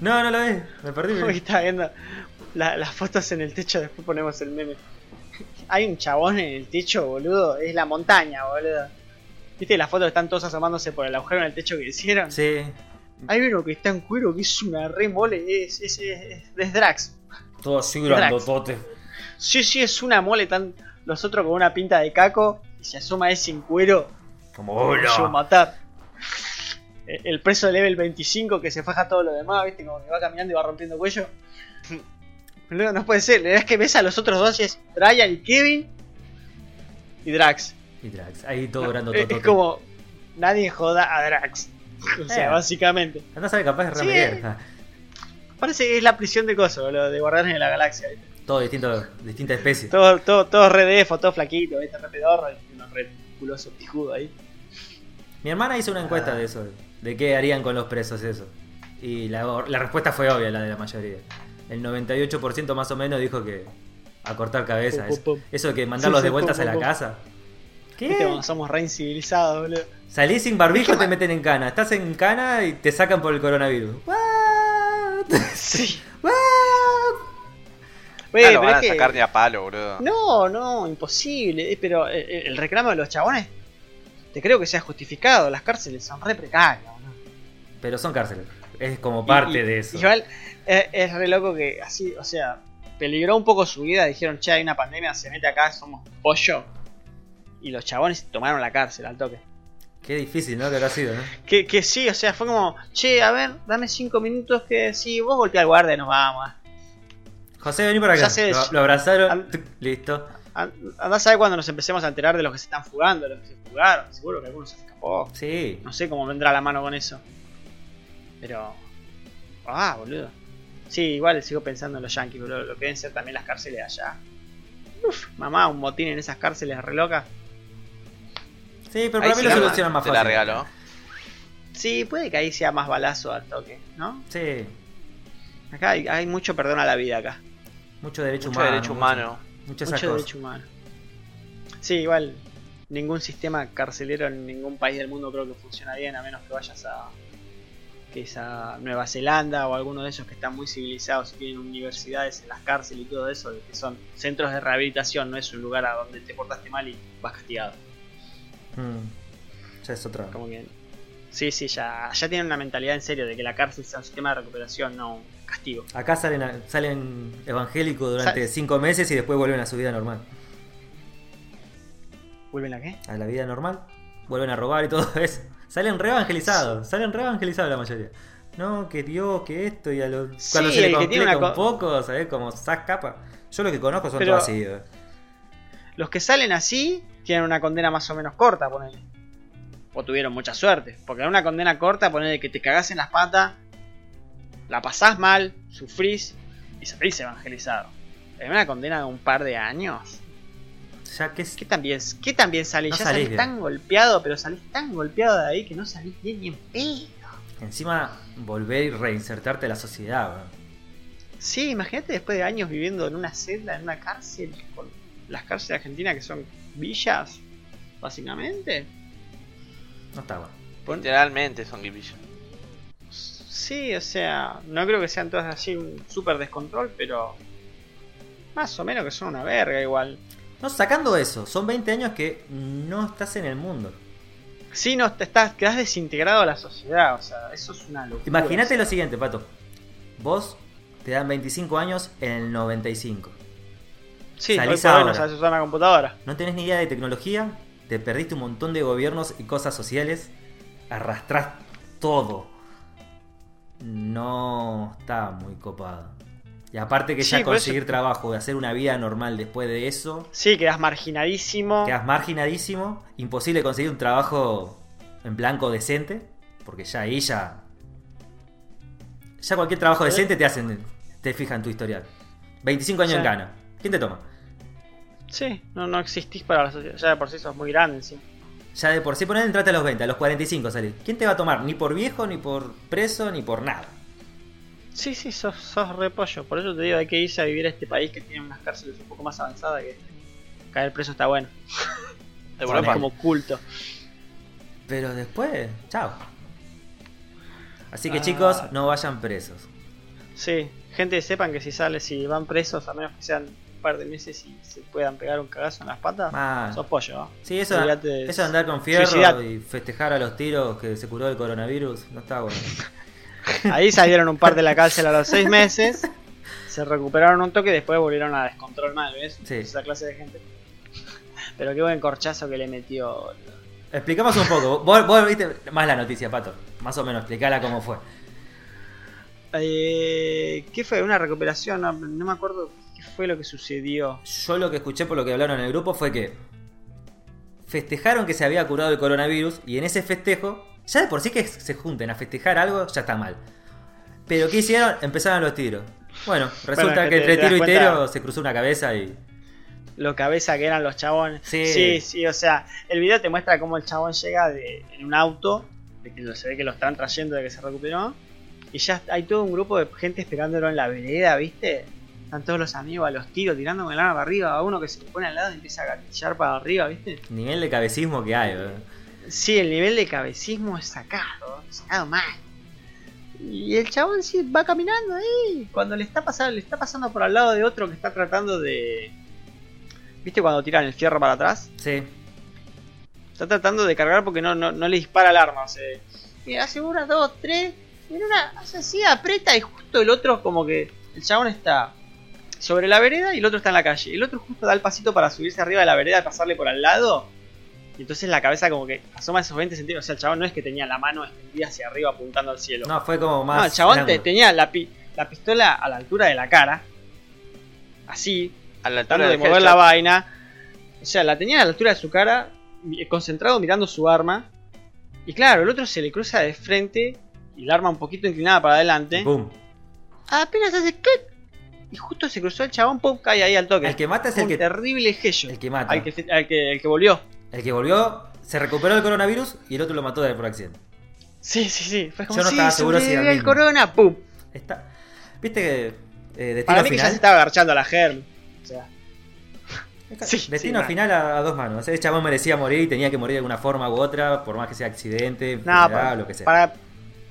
No, no lo ves, me perdí. Hoy estaba viendo la, las fotos en el techo, después ponemos el meme. Hay un chabón en el techo, boludo, es la montaña, boludo. ¿Viste las fotos que están todos asomándose por el agujero en el techo que hicieron? Sí. Hay uno que está en cuero, que es una re mole, es, es, es, es, es Drax. Todo así grandotote. Sí, sí, es una mole tan... Los otros con una pinta de caco y se asoma ese en cuero. Como hola. Yo matar. El preso de level veinticinco que se faja todo lo demás, ¿viste? Como que va caminando y va rompiendo cuello. No, no puede ser. La verdad es que ves a los otros dos y es Brian y Kevin y Drax. Y Drax, ahí todo grande. No, es como nadie joda a Drax. O sea, eh, básicamente. No sabe capaz de remedir. Parece que es la prisión de coso, lo de Guardianes de la Galaxia, ¿viste? Todo distinto, distintas especies. Todo, todo, todo re defo, todo flaquito, ¿viste? Re pedorro, unos re culosos pijudos ahí. Mi hermana hizo una encuesta ah. de eso, de qué harían con los presos eso. Y la, la respuesta fue obvia, la de la mayoría. El noventa y ocho por ciento más o menos dijo que a cortar cabeza. Pum, pum, pum. Eso, eso que mandarlos sí, sí, de vueltas pum, pum, a la pum. casa. ¿Qué? Como somos re incivilizados, boludo. Salís sin barbijo, te meten en cana. Estás en cana y te sacan por el coronavirus. What? Sí. What? Wey, no lo van a sacar que... ni a palo, boludo. No, no, imposible. Pero el, el reclamo de los chabones, te creo que sea justificado. Las cárceles son re precarias, ¿no? Pero son cárceles. Es como parte y, y, de eso. Igual, es, es re loco que así, o sea, peligró un poco su vida, dijeron, che, hay una pandemia, se mete acá, somos pollo. Y los chabones tomaron la cárcel al toque. Qué difícil, ¿no? Que habrá sido, ¿no? Que, que sí, o sea, fue como, che, a ver, dame cinco minutos que sí, vos golpeá al guardia y nos vamos. José, vení para acá. Ya se... lo, lo abrazaron, al... tuc, listo. Andá a saber cuando nos empecemos a enterar de los que se están fugando, de los que se fugaron. Seguro que alguno se escapó. Sí. No sé cómo vendrá la mano con eso. Pero... ah, boludo. Sí, igual sigo pensando en los yankees, boludo. Lo que deben ser también las cárceles allá. Uf, mamá, un motín en esas cárceles re locas. Sí, pero para ahí mí lo solucionan más fácil. Te la regaló. Sí, puede que ahí sea más balazo al toque, ¿no? Sí. Acá hay, hay mucho perdón a la vida acá. Mucho derecho mucho humano. Derecho humano. Mucho, mucho derecho humano. Sí, igual ningún sistema carcelero en ningún país del mundo creo que funciona bien, a menos que vayas a que es a Nueva Zelanda o alguno de esos que están muy civilizados y tienen universidades en las cárceles y todo eso, que son centros de rehabilitación, no es un lugar a donde te portaste mal y vas castigado. Mm. Ya es otra. Como que, sí, sí, ya, ya tienen una mentalidad en serio de que la cárcel es un sistema de recuperación, no un castigo. Acá salen, a, salen evangélicos durante cinco Sal- meses y después vuelven a su vida normal. ¿Vuelven a qué? A la vida normal. Vuelven a robar y todo eso. Salen re evangelizados, salen re evangelizados la mayoría. No, que Dios, que esto y a los... Sí, cuando se le complica un co- poco, ¿sabés? Como sac capa. Yo lo que conozco son Pero... todos así. Los que salen así tienen una condena más o menos corta, ponele. O tuvieron mucha suerte. Porque una condena corta, ponele que te cagás en las patas, la pasás mal, sufrís y salís evangelizado. En una condena de un par de años. Ya que ¿Qué tan bien, qué tan bien salís? No ya salís, salís tan golpeado, pero salís tan golpeado de ahí que no salís bien ni en pedo. Encima, volver y reinsertarte a la sociedad, bro. Sí, imagínate después de años viviendo en una celda, en una cárcel, con... las cárceles argentinas que son villas, básicamente. No está bueno. Pon... Literalmente son villas. Sí, o sea, no creo que sean todas así un super descontrol, pero más o menos que son una verga igual. No, sacando eso, son veinte años que no estás en el mundo. Sí, no estás, quedás desintegrado a la sociedad, o sea, eso es una locura. Imagínate lo siguiente, Pato. Vos te dan veinticinco años en el noventa y cinco. Sí, salís hoy por ahora. Hoy no sabes usar una computadora. No tenés ni idea de tecnología, te perdiste un montón de gobiernos y cosas sociales, arrastrás todo. No está muy copado. Y aparte que sí, ya conseguir eso... trabajo, de hacer una vida normal después de eso... Sí, quedás marginadísimo. Quedás marginadísimo, imposible conseguir un trabajo en blanco decente, porque ya ahí ya... Ya cualquier trabajo ¿sí? decente te hacen, te fijan tu historial. veinticinco años sí. En Ghana. ¿Quién te toma? Sí, no, no existís para la sociedad. Ya de por sí sos muy grande, sí. Ya de por sí, ponés, entrate a los veinte, a los cuarenta y cinco salís. ¿Quién te va a tomar? Ni por viejo, ni por preso, ni por nada. Sí, sí, sos, sos repollo. Por eso te digo, hay que irse a vivir a este país que tiene unas cárceles un poco más avanzadas que caer preso está bueno. Te volvés como culto. Pero después, chao. Así que ah. chicos, no vayan presos. Sí, gente, sepan que si sale, si van presos, a menos que sean... par de meses y se puedan pegar un cagazo en las patas, ah, sos pollo, ¿no? Sí, eso, de, eso de andar con fierro suicidate. Y festejar a los tiros que se curó el coronavirus, no está bueno. Ahí salieron un par de la cárcel a los seis meses, se recuperaron un toque y después volvieron a descontrol mal, ¿ves? Sí. Esa clase de gente. Pero qué buen corchazo que le metió. Explicamos un poco, vos, vos viste más la noticia, Pato, más o menos, explicala cómo fue. Eh, ¿Qué fue? ¿Una recuperación? No, no me acuerdo. Fue lo que sucedió. Yo lo que escuché por lo que hablaron en el grupo fue que festejaron que se había curado el coronavirus y en ese festejo, ya de por sí que se junten a festejar algo, ya está mal. Pero ¿qué hicieron? Empezaron los tiros. Bueno, resulta bueno, que, que entre te, tiro te y tiro se cruzó una cabeza y... Lo cabeza que eran los chabones. Sí. sí, sí, o sea, el video te muestra cómo el chabón llega de, en un auto, de que se ve que lo están trayendo de que se recuperó, y ya hay todo un grupo de gente esperándolo en la vereda, ¿viste? Están todos los amigos a los tiros, tirando con el arma para arriba. A uno que se le pone al lado y empieza a gatillar para arriba, ¿viste? El nivel de cabecismo que hay, ¿verdad? Sí, el nivel de cabecismo es sacado, sacado mal. Y el chabón sí va caminando ahí. Cuando le está pasando, le está pasando por al lado de otro que está tratando de... ¿Viste cuando tiran el fierro para atrás? Sí. Está tratando de cargar porque no, no, no le dispara el arma. O sea, mira, hace una, dos, tres. Mira, una, hace así, aprieta y justo el otro como que... El chabón está... sobre la vereda y el otro está en la calle. El otro justo da el pasito para subirse arriba de la vereda y pasarle por al lado. Y entonces la cabeza como que asoma esos veinte centímetros. O sea, el chabón no es que tenía la mano extendida hacia arriba apuntando al cielo. No, fue como más... No, el chabón te, tenía la, pi, la pistola a la altura de la cara. Así, a la altura de, de mover headshot. La vaina. O sea, la tenía a la altura de su cara, concentrado mirando su arma. Y claro, el otro se le cruza de frente y el arma un poquito inclinada para adelante. ¡Bum! Apenas hace clic y justo se cruzó el chabón, pum, cae ahí al toque. El que mata es el que... terrible headshot. El que mata. El que, el que, el que volvió. El que volvió, se recuperó del coronavirus y el otro lo mató de por accidente. Sí, sí, sí. Fue como, yo no sí, estaba seguro si era el corona, pum. Está... Viste que... Eh, destino para mí final. Que ya se estaba agarchando a la germ. O sea... Sí, destino sí, final a, a dos manos. Ese chabón merecía morir y tenía que morir de alguna forma u otra, por más que sea accidente, no, para, lo que sea. Para,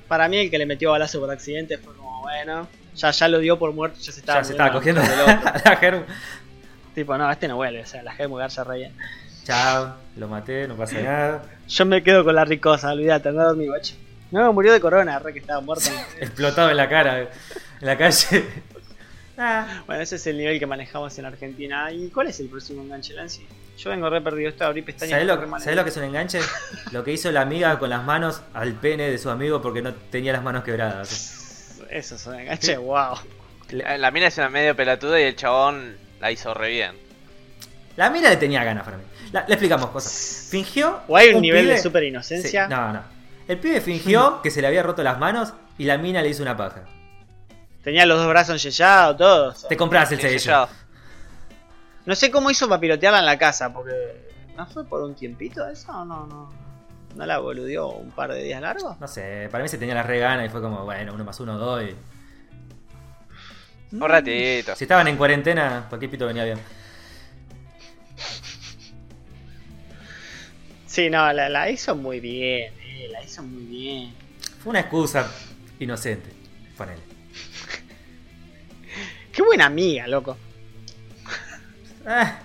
para mí el que le metió balazo por accidente fue como, bueno, ya, ya lo dio por muerto, ya se estaba, ya se estaba cogiendo la, la germ. Tipo, no, este no vuelve, o sea, la germ garcha re bien. Chao, lo maté, no pasa nada. Yo me quedo con la ricosa, olvídate, no dormí, guacho. No, murió de corona, re que estaba muerto. Explotado en la cara, en la calle. Ah. Bueno, ese es el nivel que manejamos en Argentina. ¿Y cuál es el próximo enganche, Lanzi? Yo vengo re perdido, esto abrí pestañas. ¿Sabés lo, ¿sabés lo que es un enganche? Lo que hizo la amiga con las manos al pene de su amigo porque no tenía las manos quebradas. Eso es un enganche, wow. La, la mina es una medio pelatuda y el chabón la hizo re bien. La mina le tenía ganas para mí. La, le explicamos cosas. Fingió. O hay un, un nivel pibe... de super inocencia. Sí, no, no. El pibe fingió que se le había roto las manos y la mina le hizo una paja. Tenía los dos brazos enyellados, todo. Te compras el sellado. No sé cómo hizo para pilotearla en la casa, porque... ¿No fue por un tiempito eso o no? ¿No, no la boludeó un par de días largos? No sé, para mí se tenía la regana y fue como, bueno, uno más uno, dos y... Un ratito. Si estaban en cuarentena, cualquier pito venía bien. Sí, no, la, la hizo muy bien, eh, la hizo muy bien. Fue una excusa inocente, ponele. Qué buena amiga, loco. Ah.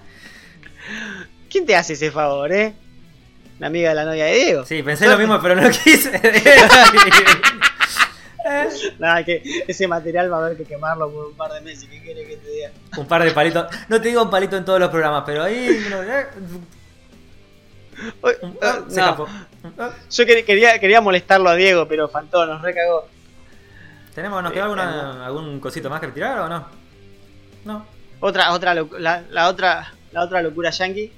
¿Quién te hace ese favor, eh? La amiga de la novia de Diego. Sí, pensé lo mismo, pero no lo quise. Nada, que ese material va a haber que quemarlo por un par de meses. ¿Qué quieres que te diga? Un par de palitos. No te digo un palito en todos los programas, pero ahí... No, se escapó. Yo quería, quería molestarlo a Diego, pero Fantón nos recagó. ¿Tenemos, nos queda alguna, algún cosito más que retirar o no? No. Otra, otra la, la otra, la otra locura yankee.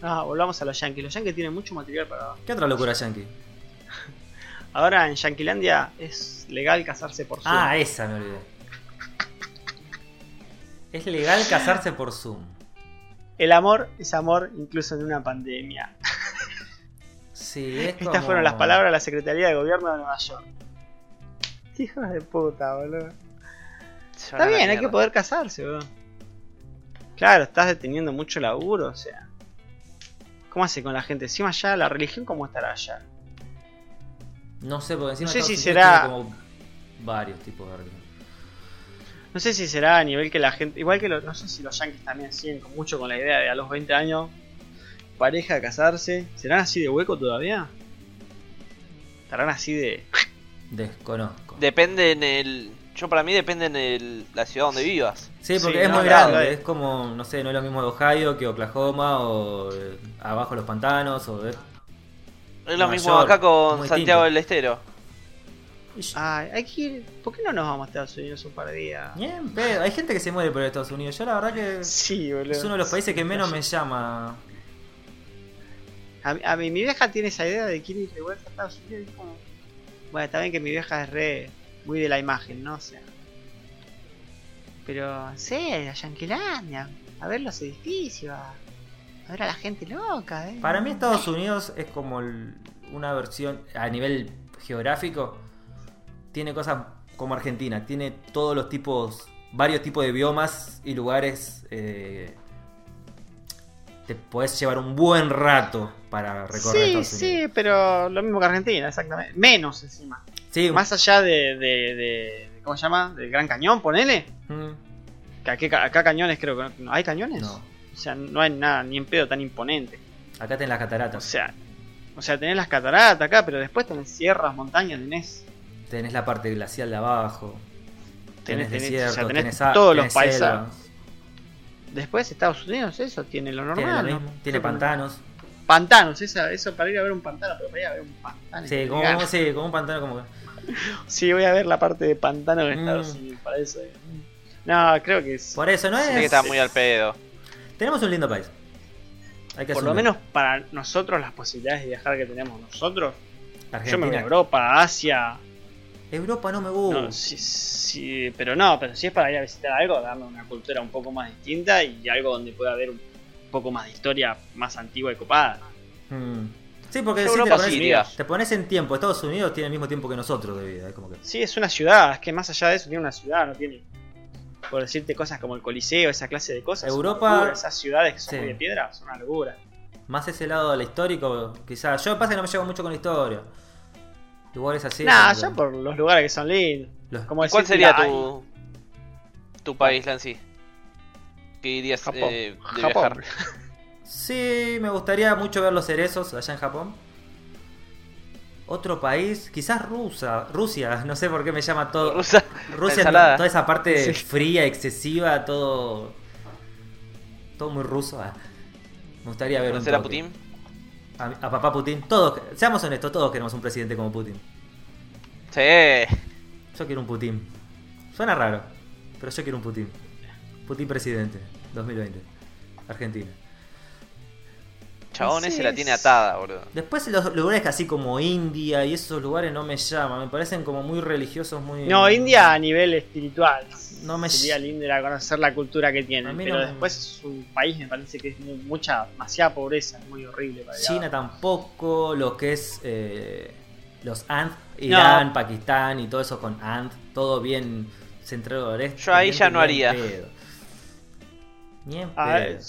No, volvamos a los yankees. Los yankees tienen mucho material para... ¿Qué otra locura yankee? Ahora en Yanquilandia es legal casarse por Zoom. Ah, esa me olvidé. Es legal casarse por Zoom. El amor es amor incluso en una pandemia. Sí, es como... Estas fueron las palabras de la Secretaría de Gobierno de Nueva York. Hijos de puta, boludo. Está bien, mierda. Hay que poder casarse, boludo. Claro, estás deteniendo mucho laburo, o sea. ¿Cómo hace con la gente? Encima allá, la religión, ¿cómo estará allá? No sé, porque encima no sé si será... como varios tipos de religión. No sé si será a nivel que la gente... Igual que lo... no sé si los yanquis también siguen con mucho con la idea de a los veinte años, pareja, casarse. ¿Serán así de hueco todavía? ¿Estarán así de...? Desconozco. Depende en el... Yo para mí depende en el... la ciudad donde vivas. Sí, porque sí, es no, muy grande. Claro, es como, no sé, no es lo mismo de Ohio que Oklahoma o eh, abajo los pantanos o... De... Es lo Nueva mismo York, acá con Santiago del Estero. Ay, hay que ir... ¿Por qué no nos vamos a Estados Unidos un par de días? Bien, pero hay gente que se muere por Estados Unidos. Yo la verdad que... Sí, boludo. Es uno de los países que menos me llama. A, a mí, mi vieja tiene esa idea de que ir de vuelta a Estados Unidos y como... Bueno, está bien que mi vieja es re muy de la imagen, ¿no? O sea. Pero, sí, a Yanquilandia, a ver los edificios, a ver a la gente loca, ¿eh? Para mí Estados Unidos es como el, una versión, a nivel geográfico, tiene cosas como Argentina, tiene todos los tipos, varios tipos de biomas y lugares, eh, te podés llevar un buen rato para recorrer. Sí, sí, pero lo mismo que Argentina, exactamente. Menos encima. Sí. Más allá de, de, de, ¿cómo se llama? Del Gran Cañón, ponele. Mm. Que aquí, acá cañones creo que no. ¿Hay cañones? No. O sea, no hay nada, ni en pedo tan imponente. Acá tenés las cataratas. O sea, o sea tenés las cataratas acá, pero después tenés sierras, montañas, tenés... Tenés la parte glacial de abajo. Tenés, tenés desierto, tenés, o sea, tenés, tenés todos tenés los paisajes. Después Estados Unidos, eso tiene lo normal. Tiene, lo mismo. ¿No? Tiene pantanos. Pantanos, esa, eso para ir a ver un pantano, pero para ir a ver un pantano. Sí, como, sí, como un pantano como... Sí, voy a ver la parte de pantano de Estados Unidos, para eso. No, creo que es... Por eso, ¿no es? Sí, que está muy al pedo. Tenemos un lindo país. Hay que Por lo menos para nosotros, las posibilidades de viajar que tenemos nosotros. Argentina. Yo me voy a Europa, Asia... Europa no me gusta. No, sí, sí, pero no, pero si es para ir a visitar algo, darme una cultura un poco más distinta y algo donde pueda haber un poco más de historia más antigua y copada. Hmm. Sí, porque si te, pones, sí, te pones en tiempo. Estados Unidos tiene el mismo tiempo que nosotros de vida. ¿Eh? Como que... Sí, es una ciudad. Es que más allá de eso tiene una ciudad, no tiene... Por decirte cosas como el Coliseo, esa clase de cosas. Europa... Esas ciudades que son sí. muy de piedra son una locura. Más ese lado del histórico, quizás. Yo pasa que no me llevo mucho con la historia. Lugares así. Nah, ya por los lugares que son lindos. Los... Como ¿Cuál sería tu tu país, Lancy? ¿Qué irías Japón. Eh, de Japón. Viajar? Sí, me gustaría mucho ver los cerezos allá en Japón. Otro país, quizás Rusia. Rusia, no sé por qué me llama todo. Rusia, Rusia toda esa parte sí. fría, excesiva, todo. Todo muy ruso. Me gustaría ver. ¿Conocer a Putin? A, a papá Putin, todos, seamos honestos, todos queremos un presidente como Putin. Sí. Yo quiero un Putin. Suena raro, pero yo quiero un Putin. Putin presidente, dos mil veinte, Argentina. Chabón, ese la tiene atada, boludo. Después los lugares así como India y esos lugares no me llaman, me parecen como muy religiosos, muy... No, India a nivel espiritual. No me Sería ll... lindo era conocer la cultura que tiene, pero no... después es un país, me parece que es mucha, demasiada pobreza, es muy horrible. Para China allá. Tampoco, lo que es eh, los Ant, Irán, no. Pakistán y todo eso con Ant, todo bien centrado del oeste. Yo ahí ya no haría. Pedo. Ni en pedo. A ver.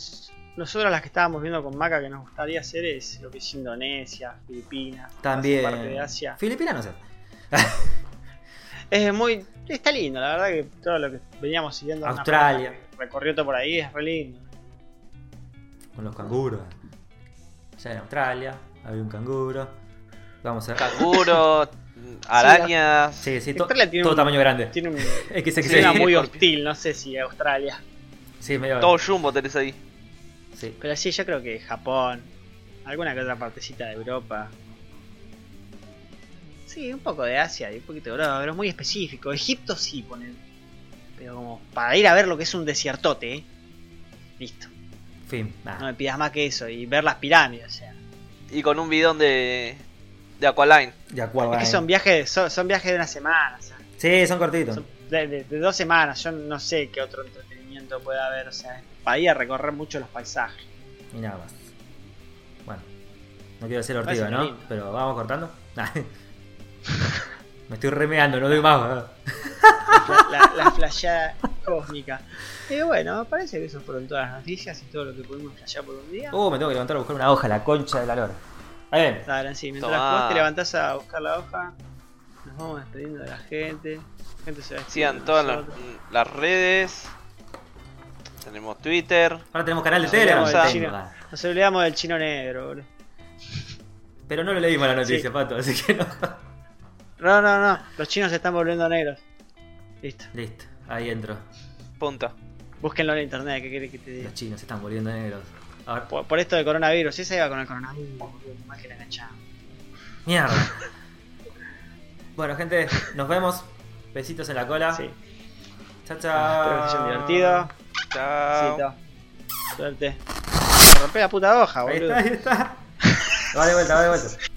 Nosotros las que estábamos viendo con Maca que nos gustaría hacer es lo que es Indonesia, Filipinas, también parte de Asia. Filipinas no sé. Es muy, está lindo, la verdad que todo lo que veníamos siguiendo. Australia. Recorrió todo por ahí, es re lindo. Con los canguros. Ya en Australia había un canguro. Vamos a ver. Canguro, arañas. Sí, sí, to, todo un, tamaño grande. Tiene un, es que se sí, muy hostil, no sé si Australia. Sí, medio todo jumbo tenés ahí. Sí. Pero sí, yo creo que Japón, alguna que otra partecita de Europa. Sí, un poco de Asia y un poquito de Europa, pero es muy específico. Egipto sí, ponen. Pero como para ir a ver lo que es un desiertote, ¿eh? Listo. Fin. Nah. No me pidas más que eso y ver las pirámides, o sea. Y con un bidón de de Aqualine. De Aqualine. Es que son viajes, son, son viajes de una semana, o sea. Sí, son cortitos. Son de, de, de dos semanas, yo no sé qué otro entretenimiento puede haber, o sea. Para ir a recorrer mucho los paisajes. Y nada más. Bueno, no quiero ser ortiva, ¿no? Lindo. Pero vamos cortando. Nah. Me estoy remeando, no doy más. La, la, la flasheada cósmica. Y eh, bueno, me parece que eso fueron todas las noticias y todo lo que pudimos flashear por un día. Uh, me tengo que levantar a buscar una hoja, la concha de la lora. Ahí ven. Dale, sí, mientras Tomá. Vos te levantás a buscar la hoja, nos vamos despidiendo de la gente. La gente se va a Sigan todas las, las redes. Tenemos Twitter. Ahora tenemos canal de Telegram. Nos olvidamos del chino negro, boludo. Pero no lo leímos la noticia, sí. Pato, así que no. No, no, no. Los chinos se están volviendo negros. Listo. Listo. Ahí entro. Punto. Búsquenlo en internet, ¿qué querés que te diga? Los chinos se están volviendo negros. A ver. Por, por esto del coronavirus. Esa iba con el coronavirus. Más que la enganchada. Mierda. Bueno, gente, nos vemos. Besitos en la cola. Sí. Chao, chao. Espero que se hayan divertido. Chao. Suerte. Me rompé la puta hoja, boludo. Ahí está, ahí está. Va de vuelta, va de vuelta.